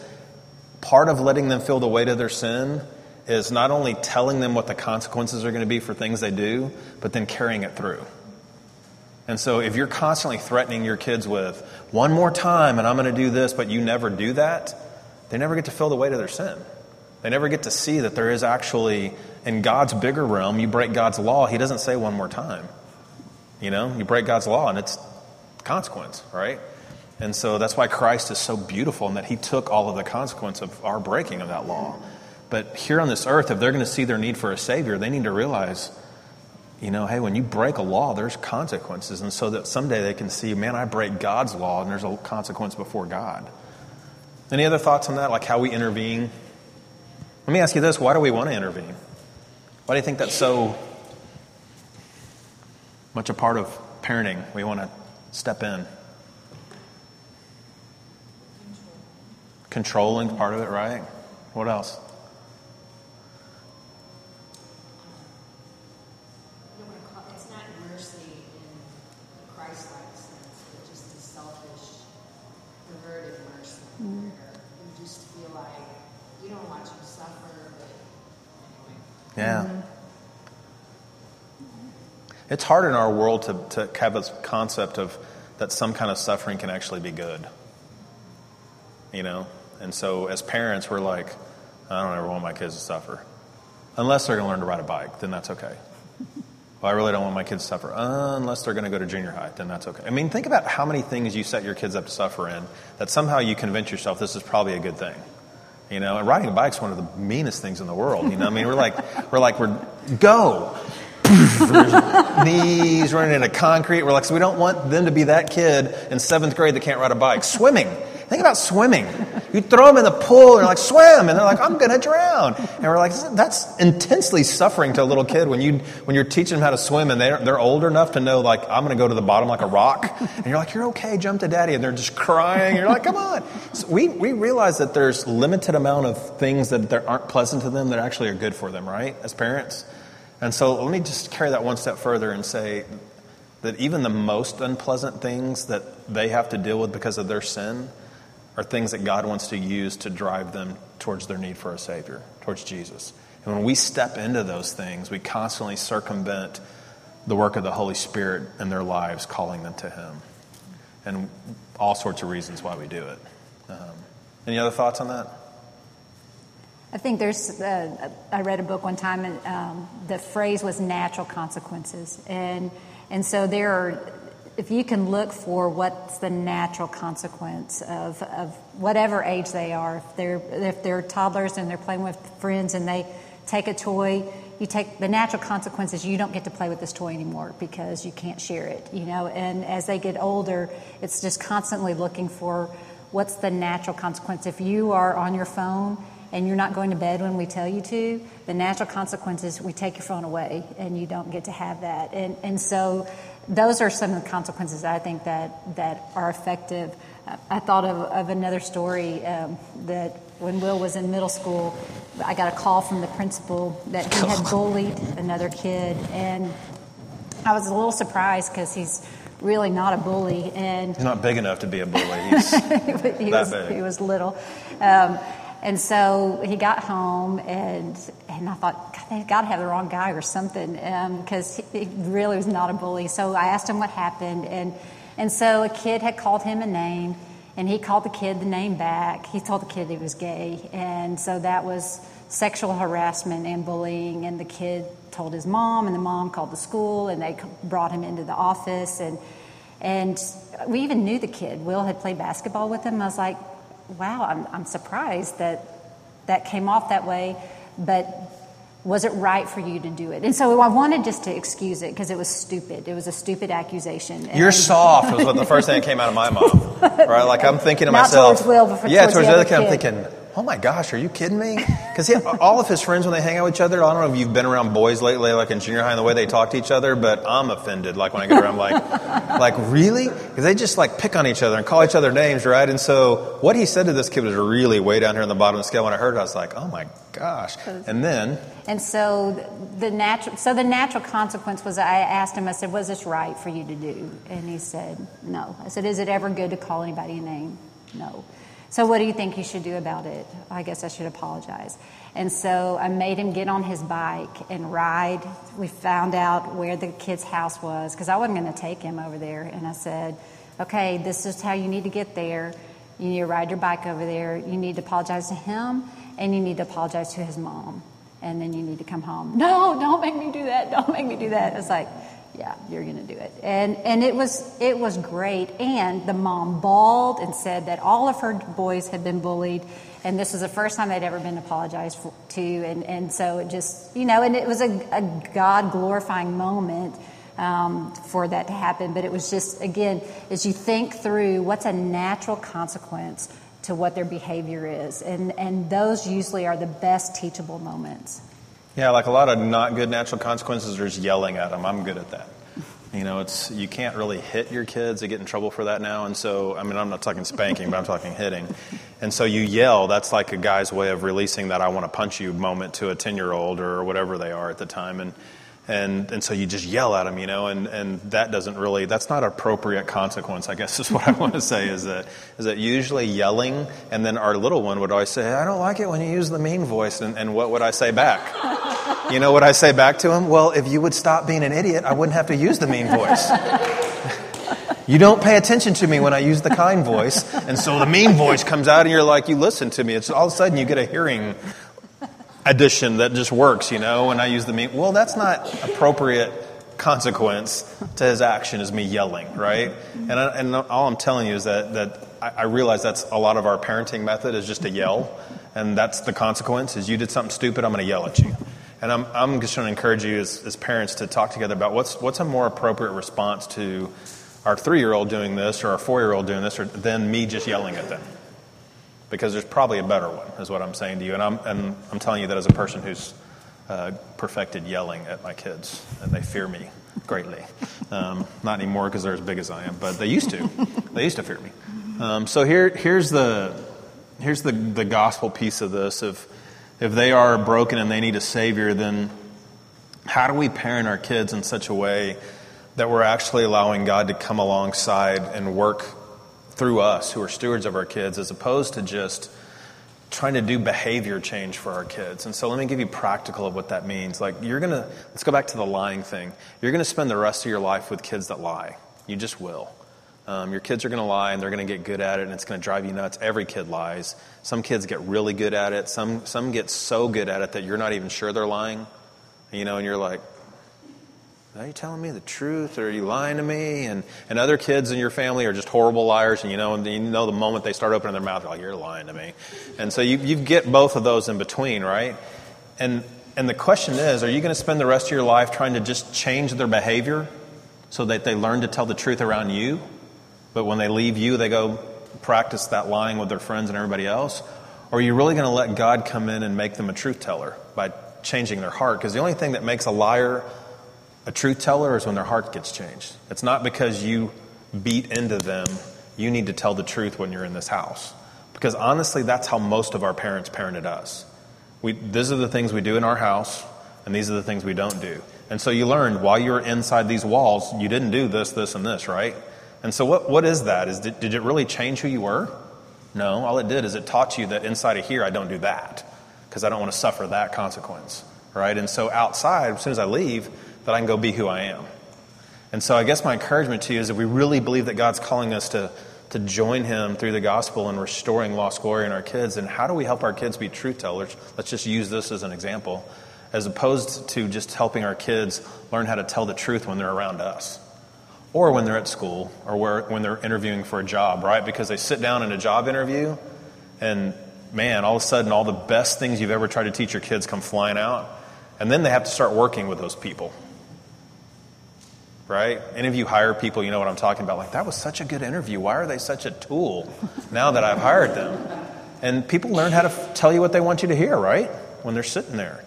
part of letting them feel the weight of their sin is not only telling them what the consequences are going to be for things they do, but then carrying it through. And so if you're constantly threatening your kids with one more time and I'm going to do this, but you never do that, they never get to feel the weight of their sin. They never get to see that there is actually, in God's bigger realm, you break God's law. He doesn't say one more time. You know, you break God's law and it's consequence, right? And so that's why Christ is so beautiful, in that he took all of the consequence of our breaking of that law. But here on this earth, if they're going to see their need for a Savior, they need to realize, you know, hey, when you break a law, there's consequences. And so that someday they can see, man, I break God's law and there's a consequence before God. Any other thoughts on that? Like how we intervene? Let me ask you this. Why do we want to intervene? Why do you think that's so much a part of parenting? We want to step in. Controlling part of it, right? What else? It's not mercy in Christ-like sense, but just the self. we don't want you to suffer. But anyway. Yeah. Mm-hmm. It's hard in our world to have this concept of that some kind of suffering can actually be good. You know? And so as parents, we're like, I don't ever want my kids to suffer. Unless they're going to learn to ride a bike, then that's okay. Well, I really don't want my kids to suffer. Unless they're going to go to junior high, then that's okay. I mean, think about how many things you set your kids up to suffer in that somehow you convince yourself this is probably a good thing. You know, and riding a bike's one of the meanest things in the world. You know, I mean, we're go. Knees running into concrete. We're like, so we don't want them to be that kid in 7th grade that can't ride a bike. Swimming. Think about swimming. You throw them in the pool, and they're like, swim. And they're like, I'm going to drown. And we're like, that's intensely suffering to a little kid when you're teaching them how to swim, and they're old enough to know, like, I'm going to go to the bottom like a rock. And you're like, you're okay, jump to daddy. And they're just crying. And you're like, come on. So we realize that there's limited amount of things that there aren't pleasant to them that actually are good for them, right, as parents? And so let me just carry that one step further and say that even the most unpleasant things that they have to deal with because of their sin are things that God wants to use to drive them towards their need for a Savior, towards Jesus. And when we step into those things, we constantly circumvent the work of the Holy Spirit in their lives, calling them to Him. And all sorts of reasons why we do it. Any other thoughts on that? I think I read a book one time, and the phrase was natural consequences. And so there are... If you can look for what's the natural consequence of whatever age they are, if they're toddlers and they're playing with friends and they take a toy, you take the natural consequences. You don't get to play with this toy anymore because you can't share it, you know. And as they get older, it's just constantly looking for what's the natural consequence. If you are on your phone and you're not going to bed when we tell you to, the natural consequence is we take your phone away and you don't get to have that. And so those are some of the consequences I think that are effective. I thought of another story that when Will was in middle school, I got a call from the principal that he had bullied another kid. And I was a little surprised because he's really not a bully. He's not big enough to be a bully. He's that big. He was little. And so he got home, and I thought, God, they've got to have the wrong guy or something, because he really was not a bully. So I asked him what happened, and so a kid had called him a name, and he called the kid the name back. He told the kid he was gay, and so that was sexual harassment and bullying, and the kid told his mom, and the mom called the school, and they brought him into the office, and we even knew the kid. Will had played basketball with him. I was like, wow, I'm surprised that came off that way, but was it right for you to do it? And so I wanted just to excuse it because it was stupid. It was a stupid accusation. You're soft was what the first thing that came out of my mouth, right? Like I'm thinking to myself, towards the other kid, I'm thinking, oh my gosh, are you kidding me? Because all of his friends, when they hang out with each other, I don't know if you've been around boys lately, like in junior high and the way they talk to each other, but I'm offended. Like when I go around, like really? Because they just like pick on each other and call each other names, right? And so what he said to this kid was really way down here on the bottom of the scale. When I heard it, I was like, oh my gosh. And so the natural consequence was I asked him, I said, was this right for you to do? And he said, no. I said, is it ever good to call anybody a name? No. So what do you think you should do about it? I guess I should apologize. And so I made him get on his bike and ride. We found out where the kid's house was because I wasn't going to take him over there. And I said, okay, this is how you need to get there. You need to ride your bike over there. You need to apologize to him, and you need to apologize to his mom. And then you need to come home. No, don't make me do that. Don't make me do that. It's like, yeah, you're going to do it. And it was great. And the mom bawled and said that all of her boys had been bullied. And this was the first time they'd ever been apologized to. And so it just, you know, and it was a God-glorifying moment for that to happen. But it was just, again, as you think through what's a natural consequence to what their behavior is. And those usually are the best teachable moments. Yeah, like a lot of not good natural consequences are just yelling at them. I'm good at that. You know, you can't really hit your kids. They get in trouble for that now. And so, I mean, I'm not talking spanking, but I'm talking hitting. And so you yell. That's like a guy's way of releasing that I want to punch you moment to a 10-year-old or whatever they are at the time. And And so you just yell at them, you know, and that doesn't really, that's not appropriate consequence, I guess is what I want to say, is that usually yelling, and then our little one would always say, I don't like it when you use the mean voice, and what would I say back? You know what I say back to him? Well, if you would stop being an idiot, I wouldn't have to use the mean voice. You don't pay attention to me when I use the kind voice, and so the mean voice comes out, and you're like, you listen to me. It's all of a sudden you get a hearing addition that just works, you know, and I use the mean. Well, that's not appropriate consequence to his action is me yelling, right? And all I'm telling you is that I realize that's a lot of our parenting method is just to yell, and that's the consequence is you did something stupid, I'm going to yell at you. And I'm just going to encourage you as parents to talk together about what's a more appropriate response to our 3-year-old doing this or our 4-year-old doing this or than me just yelling at them. Because there's probably a better one, is what I'm saying to you. And I'm telling you that as a person who's perfected yelling at my kids, and they fear me greatly. Not anymore because they're as big as I am, but they used to. They used to fear me. So here's the gospel piece of this. If they are broken and they need a Savior, then how do we parent our kids in such a way that we're actually allowing God to come alongside and work through us who are stewards of our kids, as opposed to just trying to do behavior change for our kids? And so let me give you practical of what that means. Like let's go back to the lying thing. You're going to spend the rest of your life with kids that lie. You just will. Your kids are going to lie, and they're going to get good at it, and it's going to drive you nuts. Every kid lies. Some kids get really good at it. Some get so good at it that you're not even sure they're lying. You know, and you're like, are you telling me the truth, or are you lying to me? And other kids in your family are just horrible liars, and you know the moment they start opening their mouth, they're like, you're lying to me. And so you get both of those in between, right? And the question is, are you going to spend the rest of your life trying to just change their behavior so that they learn to tell the truth around you, but when they leave you, they go practice that lying with their friends and everybody else? Or are you really going to let God come in and make them a truth teller by changing their heart? Because the only thing that makes a liar a truth teller is when their heart gets changed. It's not because you beat into them, you need to tell the truth when you're in this house. Because honestly, that's how most of our parents parented us. These are the things we do in our house, and these are the things we don't do. And so you learned while you were inside these walls, you didn't do this, this, and this, right? And so what is that? Did it really change who you were? No, all it did is it taught you that inside of here, I don't do that, because I don't want to suffer that consequence, right? And so outside, as soon as I leave, that I can go be who I am. And so I guess my encouragement to you is if we really believe that God's calling us to join him through the gospel and restoring lost glory in our kids, then how do we help our kids be truth tellers? Let's just use this as an example, as opposed to just helping our kids learn how to tell the truth when they're around us, or when they're at school, or when they're interviewing for a job, right? Because they sit down in a job interview, and man, all of a sudden, all the best things you've ever tried to teach your kids come flying out, and then they have to start working with those people. Right? Any of you hire people, you know what I'm talking about. Like, that was such a good interview. Why are they such a tool now that I've hired them? And people learn how to tell you what they want you to hear, right? When they're sitting there.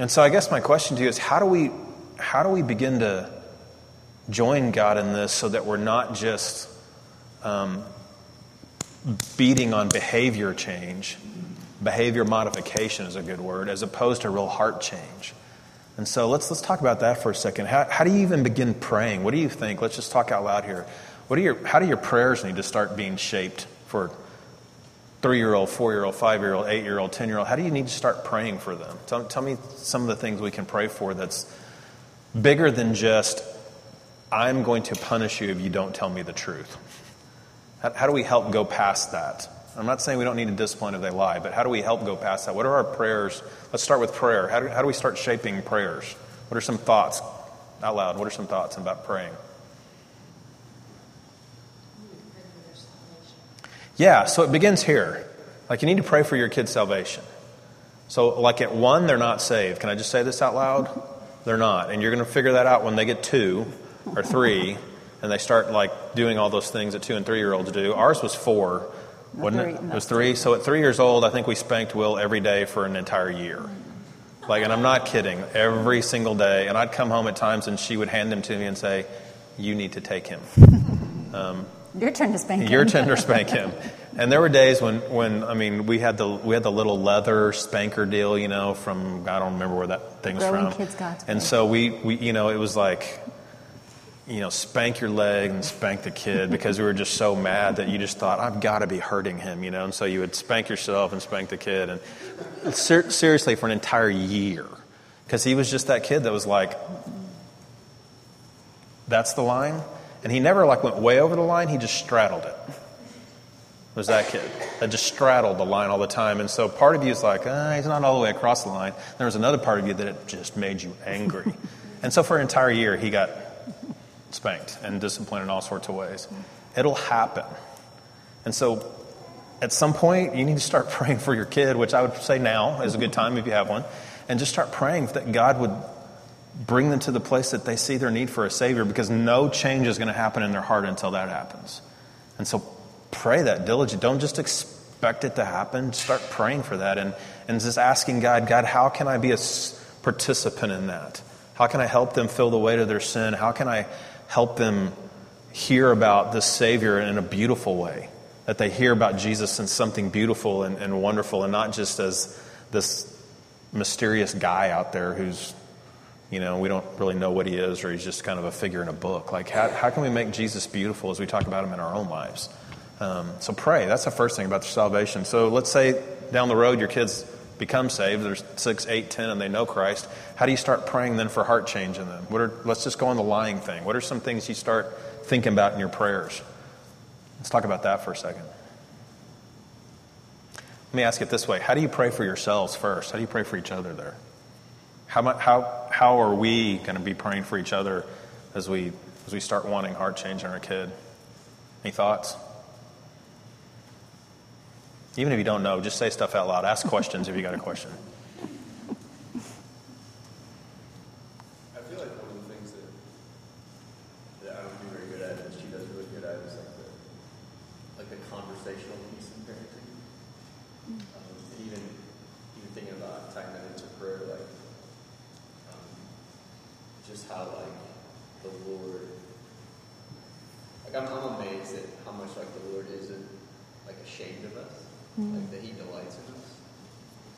And so I guess my question to you is, how do we begin to join God in this so that we're not just beating on behavior change? Behavior modification is a good word, as opposed to real heart change. And so let's talk about that for a second. How do you even begin praying? What do you think? Let's just talk out loud here. How do your prayers need to start being shaped for 3-year-old, 4-year-old, 5-year-old, 8-year-old, 10-year-old? How do you need to start praying for them? Tell me some of the things we can pray for that's bigger than just, I'm going to punish you if you don't tell me the truth. How do we help go past that? I'm not saying we don't need to discipline if they lie, but how do we help go past that? What are our prayers? Let's start with prayer. How do we start shaping prayers? What are some thoughts out loud? What are some thoughts about praying? Yeah, so it begins here. Like, you need to pray for your kid's salvation. So like at 1, they're not saved. Can I just say this out loud? They're not. And you're going to figure that out when they get 2 or 3, and they start like doing all those things that 2 and 3-year-olds do. Ours was 4. Wasn't it? It was 3. So at 3 years old, I think we spanked Will every day for an entire year. Like, and I'm not kidding. Every single day. And I'd come home at times, and she would hand him to me and say, you need to take him. Your turn to spank him. And there were days when we had the little leather spanker deal, you know, from, I don't remember where that thing's from. Kids got and so we, you know, it was like, you know, spank your leg and spank the kid because we were just so mad that you just thought, I've got to be hurting him, you know. And so you would spank yourself and spank the kid. And seriously, for an entire year, because he was just that kid that was like, that's the line. And he never like went way over the line. He just straddled it. Was that kid that just straddled the line all the time. And so part of you is like, he's not all the way across the line. And there was another part of you that it just made you angry. And so for an entire year, he got spanked and disciplined in all sorts of ways. It'll happen. And so at some point, you need to start praying for your kid, which I would say now is a good time if you have one, and just start praying that God would bring them to the place that they see their need for a Savior, because no change is going to happen in their heart until that happens. And so pray that diligently. Don't just expect it to happen. Start praying for that and just asking God, how can I be a participant in that? How can I help them feel the weight of their sin? How can I help them hear about the Savior in a beautiful way? That they hear about Jesus in something beautiful and wonderful, and not just as this mysterious guy out there who's, you know, we don't really know what he is, or he's just kind of a figure in a book. Like, how can we make Jesus beautiful as we talk about him in our own lives? So pray. That's the first thing about their salvation. So let's say down the road your kids become saved. They're 6, 8, 10, and they know Christ. How do you start praying then for heart change in them? Let's just go on the lying thing. What are some things you start thinking about in your prayers? Let's talk about that for a second. Let me ask it this way. How do you pray for yourselves first? How do you pray for each other there? How are we going to be praying for each other as we start wanting heart change in our kid? Any thoughts? Even if you don't know, just say stuff out loud. Ask questions if you got a question. I feel like one of the things that I don't do very good at, and she does really good at, is like the conversational piece in parenting. And even thinking about tying that into prayer, just how the Lord, I'm amazed at how much the Lord isn't ashamed of us. Mm-hmm. That he delights in us.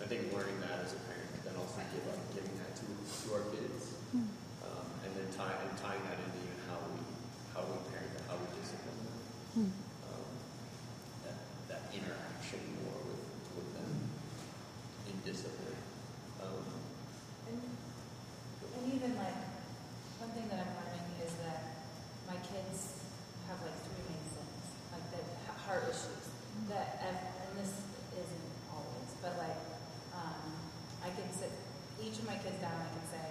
I think learning that as a parent, then also giving that to our kids, mm-hmm. And then tying that into even how we parent them, how we discipline them, mm-hmm. that interaction more with them in discipline. And even one thing that I'm learning is that my kids have 3 main sins, heart issues. That, and this isn't always, but I can sit each of my kids down and I can say,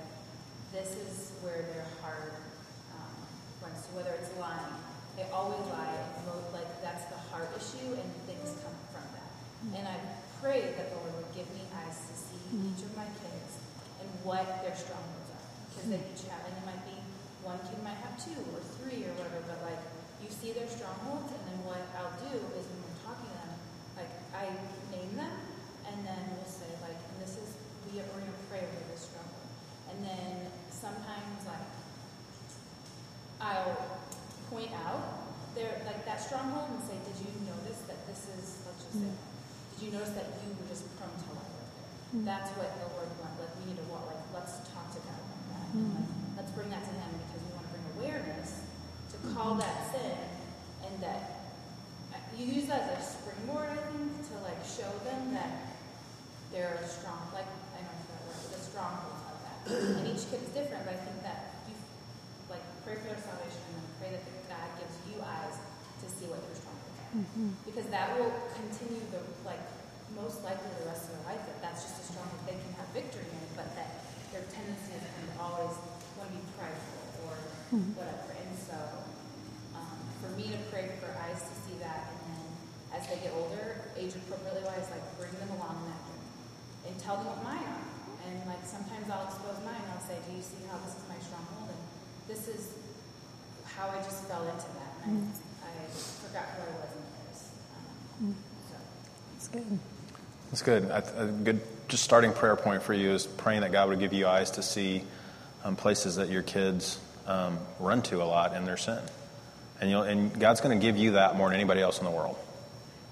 this is where their heart runs to, whether it's lying. They always lie, that's the heart issue, and things come from that. Mm-hmm. And I pray that the Lord would give me eyes to see each of my kids and what their strong words are. Because they each have, and it might be one kid might have 2 or 3 or whatever, but you see their strong words, and then what I'll do is I name them, and then we'll say, and this is, we're going to pray over this struggle. And then sometimes, I'll point out there, that stronghold and say, did you notice that this is, let's just say, did you notice that you were just prone to life right there? Mm-hmm. That's what the Lord wants. We need to walk, let's talk to God about that. Mm-hmm. Let's bring that to him, because we want to bring awareness to call that sin, and that you use that as a springboard, I think, to show them that they're strong. I don't know if that word, but the strongholds of that. And each kid is different, but I think that you pray for their salvation and pray that God gives you eyes to see what their strongholds are, mm-hmm. because that will continue the most likely the rest of their life. That's just a stronghold they can have victory in, but that their tendency is kind of always want to be prideful or whatever. And so, for me to pray for eyes to see that. As they get older, age appropriately wise, bring them along that journey and tell them what mine are. And sometimes I'll expose mine. I'll say, do you see how this is my stronghold? And this is how I just fell into that. And I forgot who I was in this. So. That's good. That's good. A good just starting prayer point for you is praying that God would give you eyes to see places that your kids run to a lot in their sin. And God's going to give you that more than anybody else in the world.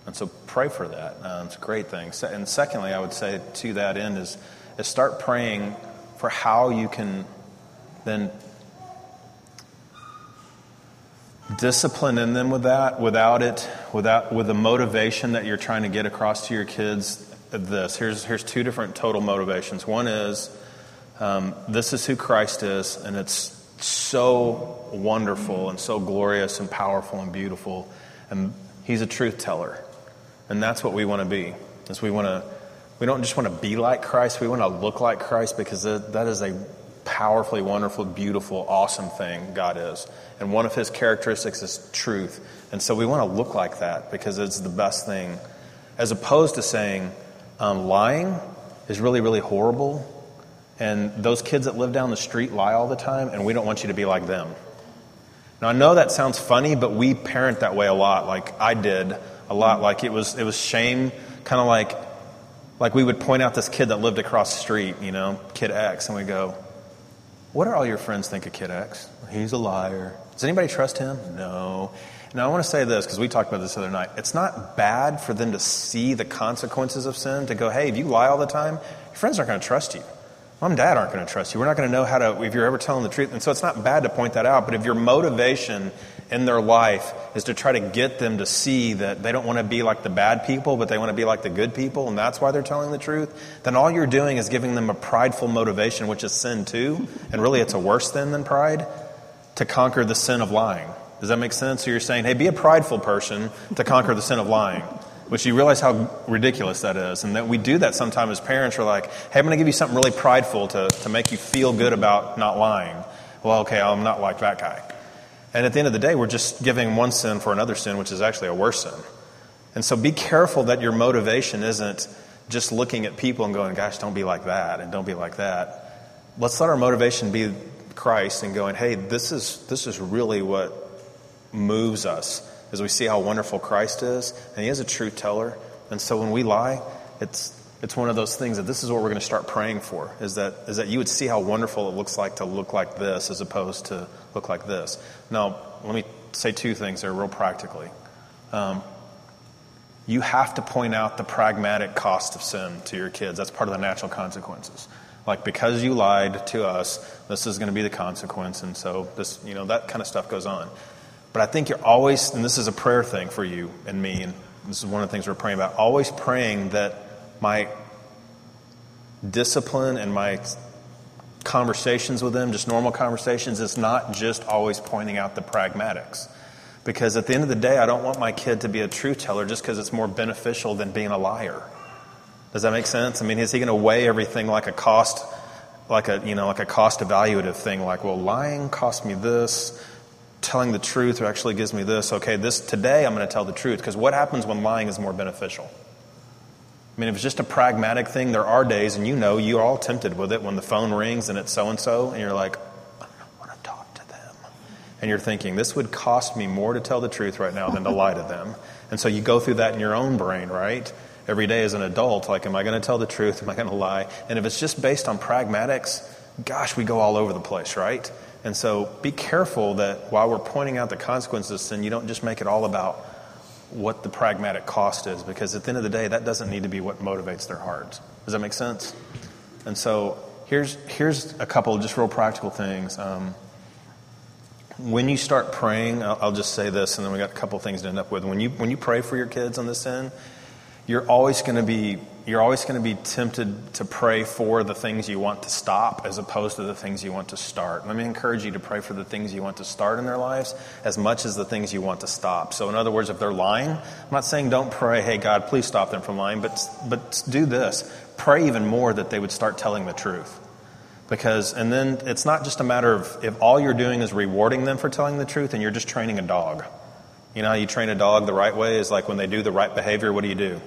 And so pray for that. It's a great thing. And secondly, I would say to that end is start praying for how you can then discipline in them with that, with the motivation that you're trying to get across to your kids. Here's two different total motivations. One is this is who Christ is, and it's so wonderful and so glorious and powerful and beautiful, and He's a truth teller, and that's what we want to be. We don't just want to be like Christ. We want to look like Christ, because that is a powerfully wonderful, beautiful, awesome thing God is. And one of His characteristics is truth. And so we want to look like that because it's the best thing. As opposed to saying lying is really, really horrible, and those kids that live down the street lie all the time, and we don't want you to be like them. Now, I know that sounds funny, but we parent that way a lot. Like I did a lot. Like it was shame, kind of like we would point out this kid that lived across the street, you know, Kid X, and we go, what do all your friends think of Kid X? He's a liar. Does anybody trust him? No. Now, I want to say this, because we talked about this the other night. It's not bad for them to see the consequences of sin, to go, hey, if you lie all the time, your friends aren't going to trust you. Mom and Dad aren't going to trust you. We're not going to know if you're ever telling the truth. And so it's not bad to point that out. But if your motivation in their life is to try to get them to see that they don't want to be like the bad people, but they want to be like the good people, and that's why they're telling the truth, then all you're doing is giving them a prideful motivation, which is sin too. And really it's a worse sin than pride, to conquer the sin of lying. Does that make sense? So you're saying, hey, be a prideful person to conquer the sin of lying, which you realize how ridiculous that is. And that we do that sometimes as parents. We're like, hey, I'm going to give you something really prideful to make you feel good about not lying. Well, okay, I'm not like that guy. And at the end of the day, we're just giving one sin for another sin, which is actually a worse sin. And so be careful that your motivation isn't just looking at people and going, gosh, don't be like that and don't be like that. Let's let our motivation be Christ and going, hey, this is really what moves us as we see how wonderful Christ is, and He is a truth teller. And so when we lie, it's one of those things that this is what we're going to start praying for, is that you would see how wonderful it looks like to look like this as opposed to look like this. Now, let me say two things there real practically. You have to point out the pragmatic cost of sin to your kids. That's part of the natural consequences. Like, because you lied to us, this is going to be the consequence, and so this, you know, that kind of stuff goes on. But I think you're always, and this is a prayer thing for you and me, and this is one of the things we're praying about, always praying that my discipline and my conversations with them, just normal conversations, is not just always pointing out the pragmatics. Because at the end of the day, I don't want my kid to be a truth teller just because it's more beneficial than being a liar. Does that make sense? I mean, is he going to weigh everything like a cost, like a cost evaluative thing? Like, well, lying cost me this. Telling the truth actually gives me this. Okay, today I'm going to tell the truth. Because what happens when lying is more beneficial? I mean, if it's just a pragmatic thing, there are days, and you know, you're all tempted with it when the phone rings and it's so-and-so, and you're like, I don't want to talk to them. And you're thinking, this would cost me more to tell the truth right now than to lie to them. And so you go through that in your own brain, right? Every day as an adult, like, am I going to tell the truth? Am I going to lie? And if it's just based on pragmatics, gosh, we go all over the place, right? And so be careful that while we're pointing out the consequences, then you don't just make it all about what the pragmatic cost is, because at the end of the day, that doesn't need to be what motivates their hearts. Does that make sense? And so here's a couple of just real practical things. When you start praying, I'll just say this, and then we got a couple of things to end up with. When you pray for your kids on this end, you're always going to be tempted to pray for the things you want to stop as opposed to the things you want to start. Let me encourage you to pray for the things you want to start in their lives as much as the things you want to stop. So in other words, if they're lying, I'm not saying don't pray, hey, God, please stop them from lying, but do this. Pray even more that they would start telling the truth. Because, and then it's not just a matter of if all you're doing is rewarding them for telling the truth and you're just training a dog. You know how you train a dog the right way is like when they do the right behavior, what do?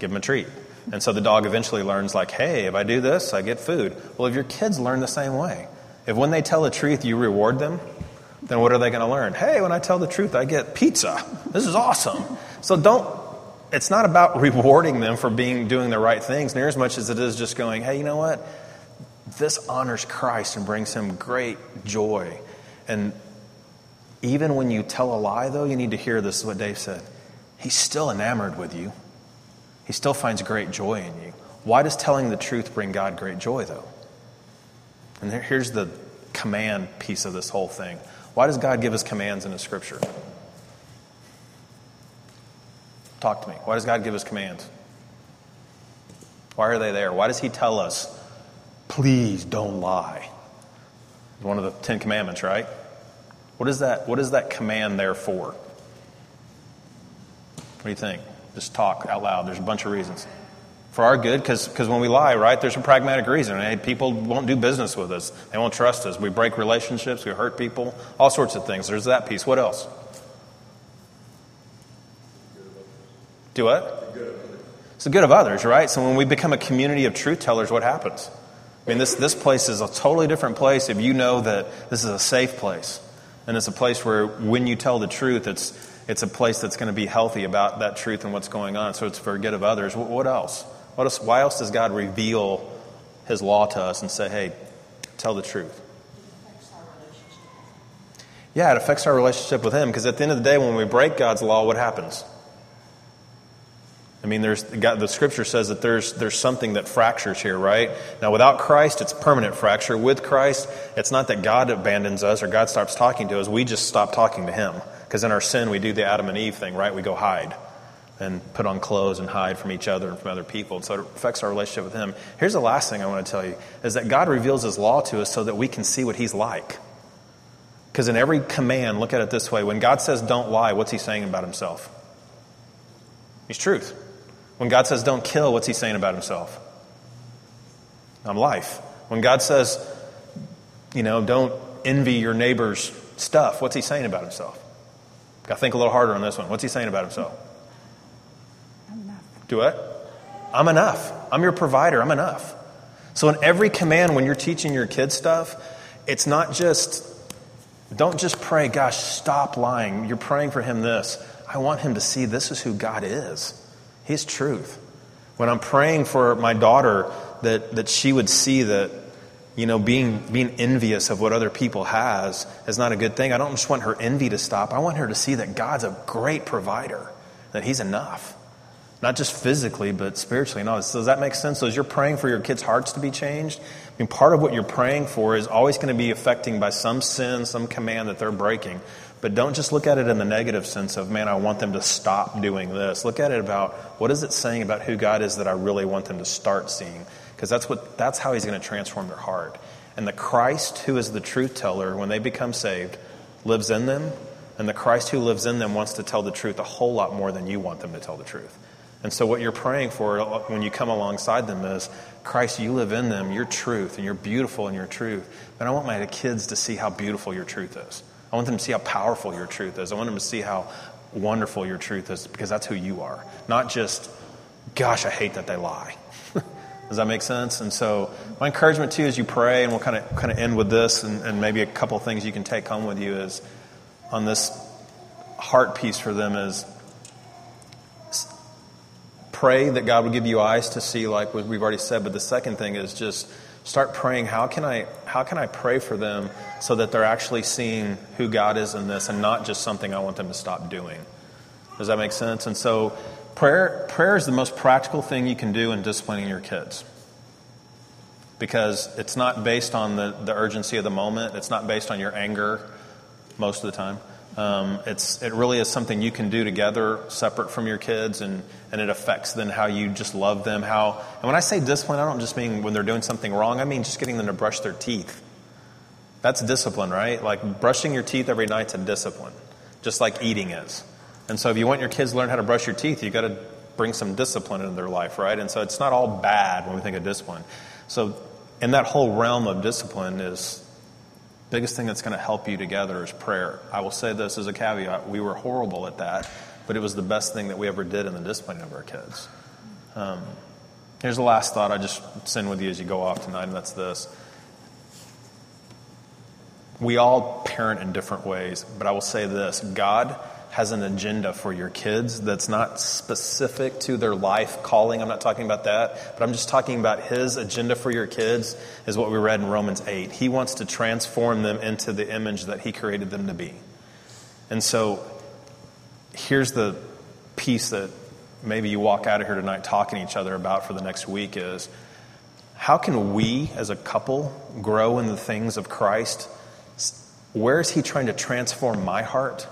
Give them a treat. And so the dog eventually learns, like, hey, if I do this, I get food. Well, if your kids learn the same way, if when they tell the truth, you reward them, then what are they going to learn? Hey, when I tell the truth, I get pizza. This is awesome. So it's not about rewarding them for doing the right things near as much as it is just going, hey, you know what? This honors Christ and brings Him great joy. And even when you tell a lie, though, you need to hear this is what Dave said. He's still enamored with you. He still finds great joy in you. Why does telling the truth bring God great joy, though? And here's the command piece of this whole thing. Why does God give us commands in the Scripture? Talk to me. Why does God give us commands? Why are they there? Why does he tell us, please don't lie? One of the Ten Commandments, right? What is that command there for? What do you think? Just talk out loud. There's a bunch of reasons. For our good, because when we lie, right, there's a pragmatic reason. Hey, people won't do business with us. They won't trust us. We break relationships. We hurt people. All sorts of things. There's that piece. What else? Do what? It's the good of others, right? So when we become a community of truth tellers, what happens? I mean, this place is a totally different place if you know that this is a safe place. And it's a place where when you tell the truth, it's a place that's going to be healthy about that truth and what's going on. So it's for good of others. What else? Why else does God reveal his law to us and say, hey, tell the truth? It affects our relationship. Yeah, it affects our relationship with him, because at the end of the day, when we break God's law, what happens? I mean, the Scripture says that there's something that fractures here, right? Now, without Christ, it's permanent fracture. With Christ, it's not that God abandons us or God stops talking to us. We just stop talking to him. Because in our sin, we do the Adam and Eve thing, right? We go hide and put on clothes and hide from each other and from other people. And so it affects our relationship with him. Here's the last thing I want to tell you, is that God reveals his law to us so that we can see what he's like. Because in every command, look at it this way. When God says don't lie, what's he saying about himself? He's truth. When God says don't kill, what's he saying about himself? I'm life. When God says, don't envy your neighbor's stuff, what's he saying about himself? Got to think a little harder on this one. What's he saying about himself? I'm enough. Do what? I'm enough. I'm your provider. I'm enough. So in every command, when you're teaching your kids stuff, it's not just, don't just pray, gosh, stop lying. You're praying for him this. I want him to see this is who God is. His truth. When I'm praying for my daughter that she would see that, being envious of what other people has is not a good thing. I don't just want her envy to stop. I want her to see that God's a great provider, that he's enough. Not just physically, but spiritually. No, so does that make sense? So as you're praying for your kids' hearts to be changed, I mean, part of what you're praying for is always going to be affecting by some sin, some command that they're breaking. But don't just look at it in the negative sense of, man, I want them to stop doing this. Look at it about, what is it saying about who God is that I really want them to start seeing? Because that's how he's going to transform their heart. And the Christ who is the truth teller, when they become saved, lives in them. And the Christ who lives in them wants to tell the truth a whole lot more than you want them to tell the truth. And so what you're praying for when you come alongside them is, Christ, you live in them, your truth, and you're beautiful in your truth. But I want my kids to see how beautiful your truth is. I want them to see how powerful your truth is. I want them to see how wonderful your truth is, because that's who you are. Not just, gosh, I hate that they lie. Does that make sense? And so my encouragement to you as you pray, and we'll kind of end with this, and maybe a couple of things you can take home with you is, on this heart piece for them is, pray that God would give you eyes to see, like we've already said. But the second thing is just start praying, how can I pray for them so that they're actually seeing who God is in this and not just something I want them to stop doing. Does that make sense? And so prayer is the most practical thing you can do in disciplining your kids. Because it's not based on the urgency of the moment. It's not based on your anger most of the time. It really is something you can do together, separate from your kids, and it affects then how you just love them. And when I say discipline, I don't just mean when they're doing something wrong. I mean just getting them to brush their teeth. That's discipline, right? Like brushing your teeth every night's a discipline, just like eating is. And so if you want your kids to learn how to brush your teeth, you got to bring some discipline into their life, right? And so it's not all bad when we think of discipline. So in that whole realm of discipline is, biggest thing that's going to help you together is prayer. I will say this as a caveat. We were horrible at that, but it was the best thing that we ever did in the discipline of our kids. Here's the last thought I just send with you as you go off tonight, and that's this. We all parent in different ways, but I will say this. God has an agenda for your kids that's not specific to their life calling. I'm not talking about that, but I'm just talking about his agenda for your kids is what we read in Romans 8. He wants to transform them into the image that he created them to be. And so here's the piece that maybe you walk out of here tonight talking to each other about for the next week is, how can we as a couple grow in the things of Christ? Where is he trying to transform my heart?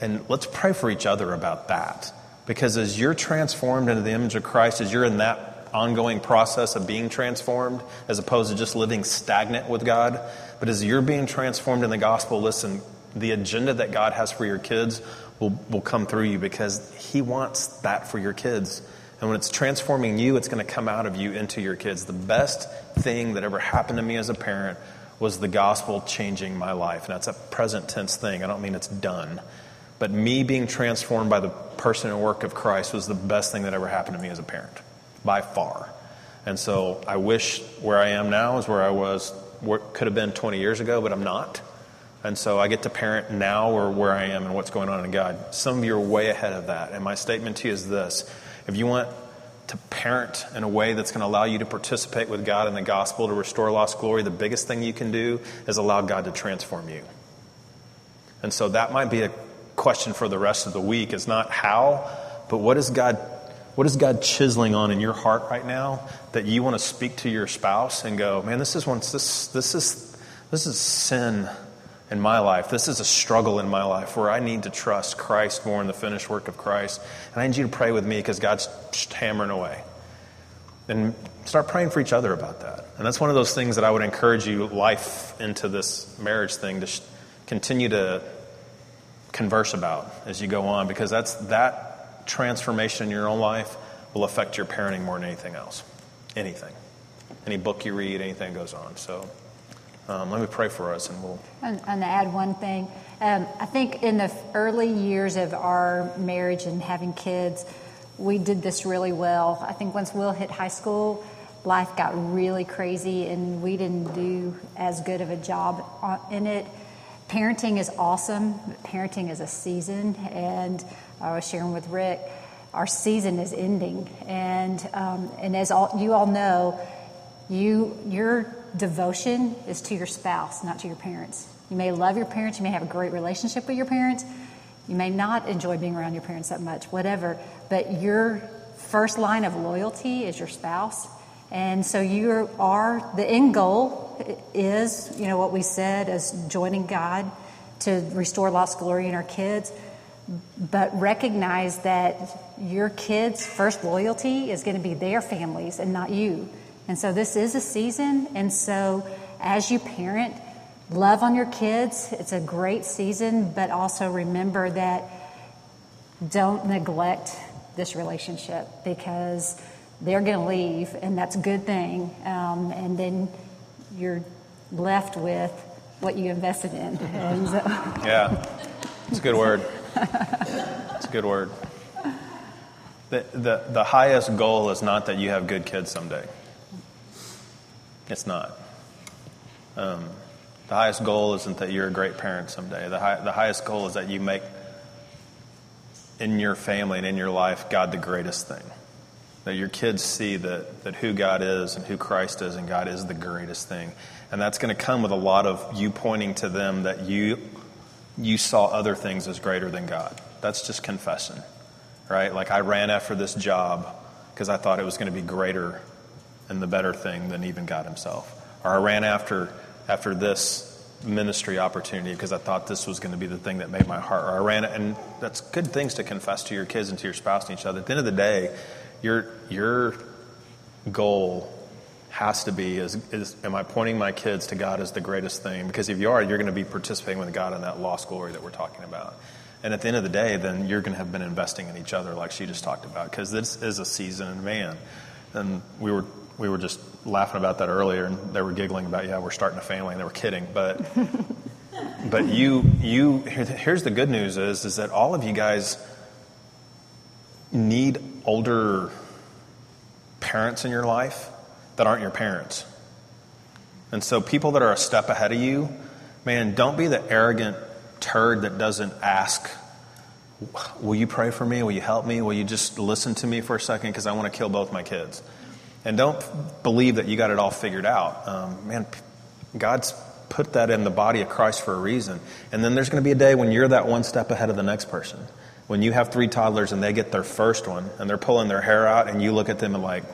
And let's pray for each other about that. Because as you're transformed into the image of Christ, as you're in that ongoing process of being transformed, as opposed to just living stagnant with God, but as you're being transformed in the gospel, listen, the agenda that God has for your kids will come through you, because he wants that for your kids. And when it's transforming you, it's going to come out of you into your kids. The best thing that ever happened to me as a parent was the gospel changing my life. And that's a present tense thing. I don't mean it's done. But me being transformed by the person and work of Christ was the best thing that ever happened to me as a parent, by far. And so I wish where I am now is where I was, where it could have been 20 years ago, but I'm not. And so I get to parent now or where I am and what's going on in God. Some of you are way ahead of that. And my statement to you is this. If you want to parent in a way that's going to allow you to participate with God in the gospel to restore lost glory, the biggest thing you can do is allow God to transform you. And so that might be a question for the rest of the week. It's not how, but what is God chiseling on in your heart right now that you want to speak to your spouse and go, man, this is sin in my life. This is a struggle in my life where I need to trust Christ more in the finished work of Christ. And I need you to pray with me because God's hammering away. And start praying for each other about that. And that's one of those things that I would encourage you, life into this marriage thing, to continue to converse about as you go on, because that transformation in your own life will affect your parenting more than anything else. Anything. Any book you read, anything goes on. So let me pray for us, and we'll... I'm going to add one thing. I think in the early years of our marriage and having kids, we did this really well. I think once Will hit high school, life got really crazy, and we didn't do as good of a job in it. Parenting is awesome, but parenting is a season, and I was sharing with Rick, our season is ending. And as you all know, your devotion is to your spouse, not to your parents. You may love your parents. You may have a great relationship with your parents. You may not enjoy being around your parents that much, whatever. But your first line of loyalty is your spouse. And so the end goal is, you know, what we said as joining God to restore lost glory in our kids. But recognize that your kids' first loyalty is going to be their families and not you. And so this is a season, and so as you parent, love on your kids. It's a great season, but also remember that don't neglect this relationship, because they're going to leave, and that's a good thing. And then you're left with what you invested in. And so. Yeah, it's a good word. It's a good word. The highest goal is not that you have good kids someday. It's not. The highest goal isn't that you're a great parent someday. The highest goal is that you make in your family and in your life God the greatest thing. That your kids see that who God is and who Christ is, and God is the greatest thing. And that's going to come with a lot of you pointing to them that you saw other things as greater than God. That's just confessing, right? Like, I ran after this job because I thought it was going to be greater and the better thing than even God himself. Or I ran after this ministry opportunity because I thought this was going to be the thing that made my heart. Or I ran, and that's good things to confess to your kids and to your spouse and each other. At the end of the day, your goal has to be, am I pointing my kids to God as the greatest thing? Because if you are, you're going to be participating with God in that lost glory that we're talking about. And at the end of the day, then you're going to have been investing in each other like she just talked about, because this is a seasoned man. And we were just laughing about that earlier, and they were giggling about, yeah, we're starting a family, and they were kidding. But you here's the good news is that all of you guys need older parents in your life that aren't your parents. And so people that are a step ahead of you, man, don't be the arrogant turd that doesn't ask, will you pray for me? Will you help me? Will you just listen to me for a second? Because I want to kill both my kids. And don't believe that you got it all figured out. Man, God's put that in the body of Christ for a reason. And then there's going to be a day when you're that one step ahead of the next person. When you have three toddlers and they get their first one and they're pulling their hair out and you look at them and like,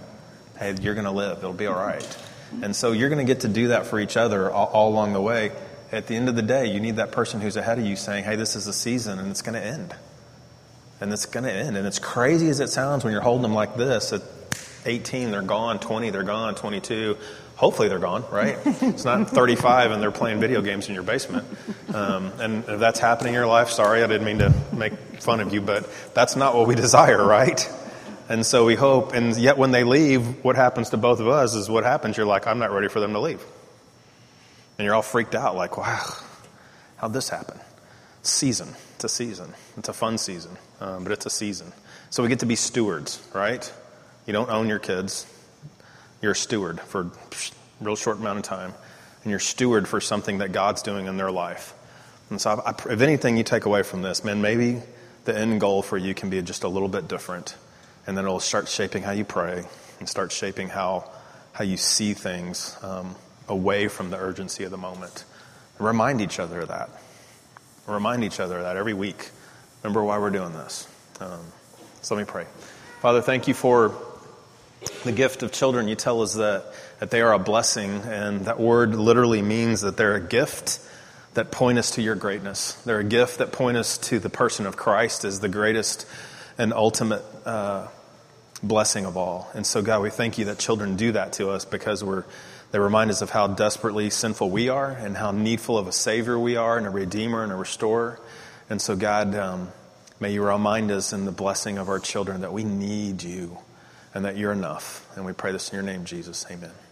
hey, you're going to live. It'll be all right. And so you're going to get to do that for each other all along the way. At the end of the day, you need that person who's ahead of you saying, hey, this is a season and it's going to end. And it's going to end. And it's crazy as it sounds when you're holding them like this. At 18, they're gone. 20, they're gone. 22, hopefully they're gone, right? It's not 35 and they're playing video games in your basement. And if that's happening in your life, sorry, I didn't mean to make fun of you, but that's not what we desire, right? And so we hope. And yet when they leave, what happens to both of us is what happens. You're like, I'm not ready for them to leave. And you're all freaked out like, wow, how'd this happen? Season. It's a season. It's a fun season, but it's a season. So we get to be stewards, right? You don't own your kids. You're a steward for a real short amount of time. And you're steward for something that God's doing in their life. And so if anything you take away from this, man, maybe the end goal for you can be just a little bit different. And then it'll start shaping how you pray and start shaping how you see things away from the urgency of the moment. Remind each other of that. Remind each other of that every week. Remember why we're doing this. So let me pray. Father, thank you for the gift of children. You tell us that they are a blessing, and that word literally means that they're a gift that point us to your greatness. They're a gift that point us to the person of Christ as the greatest and ultimate blessing of all. And so, God, we thank you that children do that to us because they remind us of how desperately sinful we are and how needful of a Savior we are and a Redeemer and a Restorer. And so, God, may you remind us in the blessing of our children that we need you and that you're enough. And we pray this in your name, Jesus. Amen.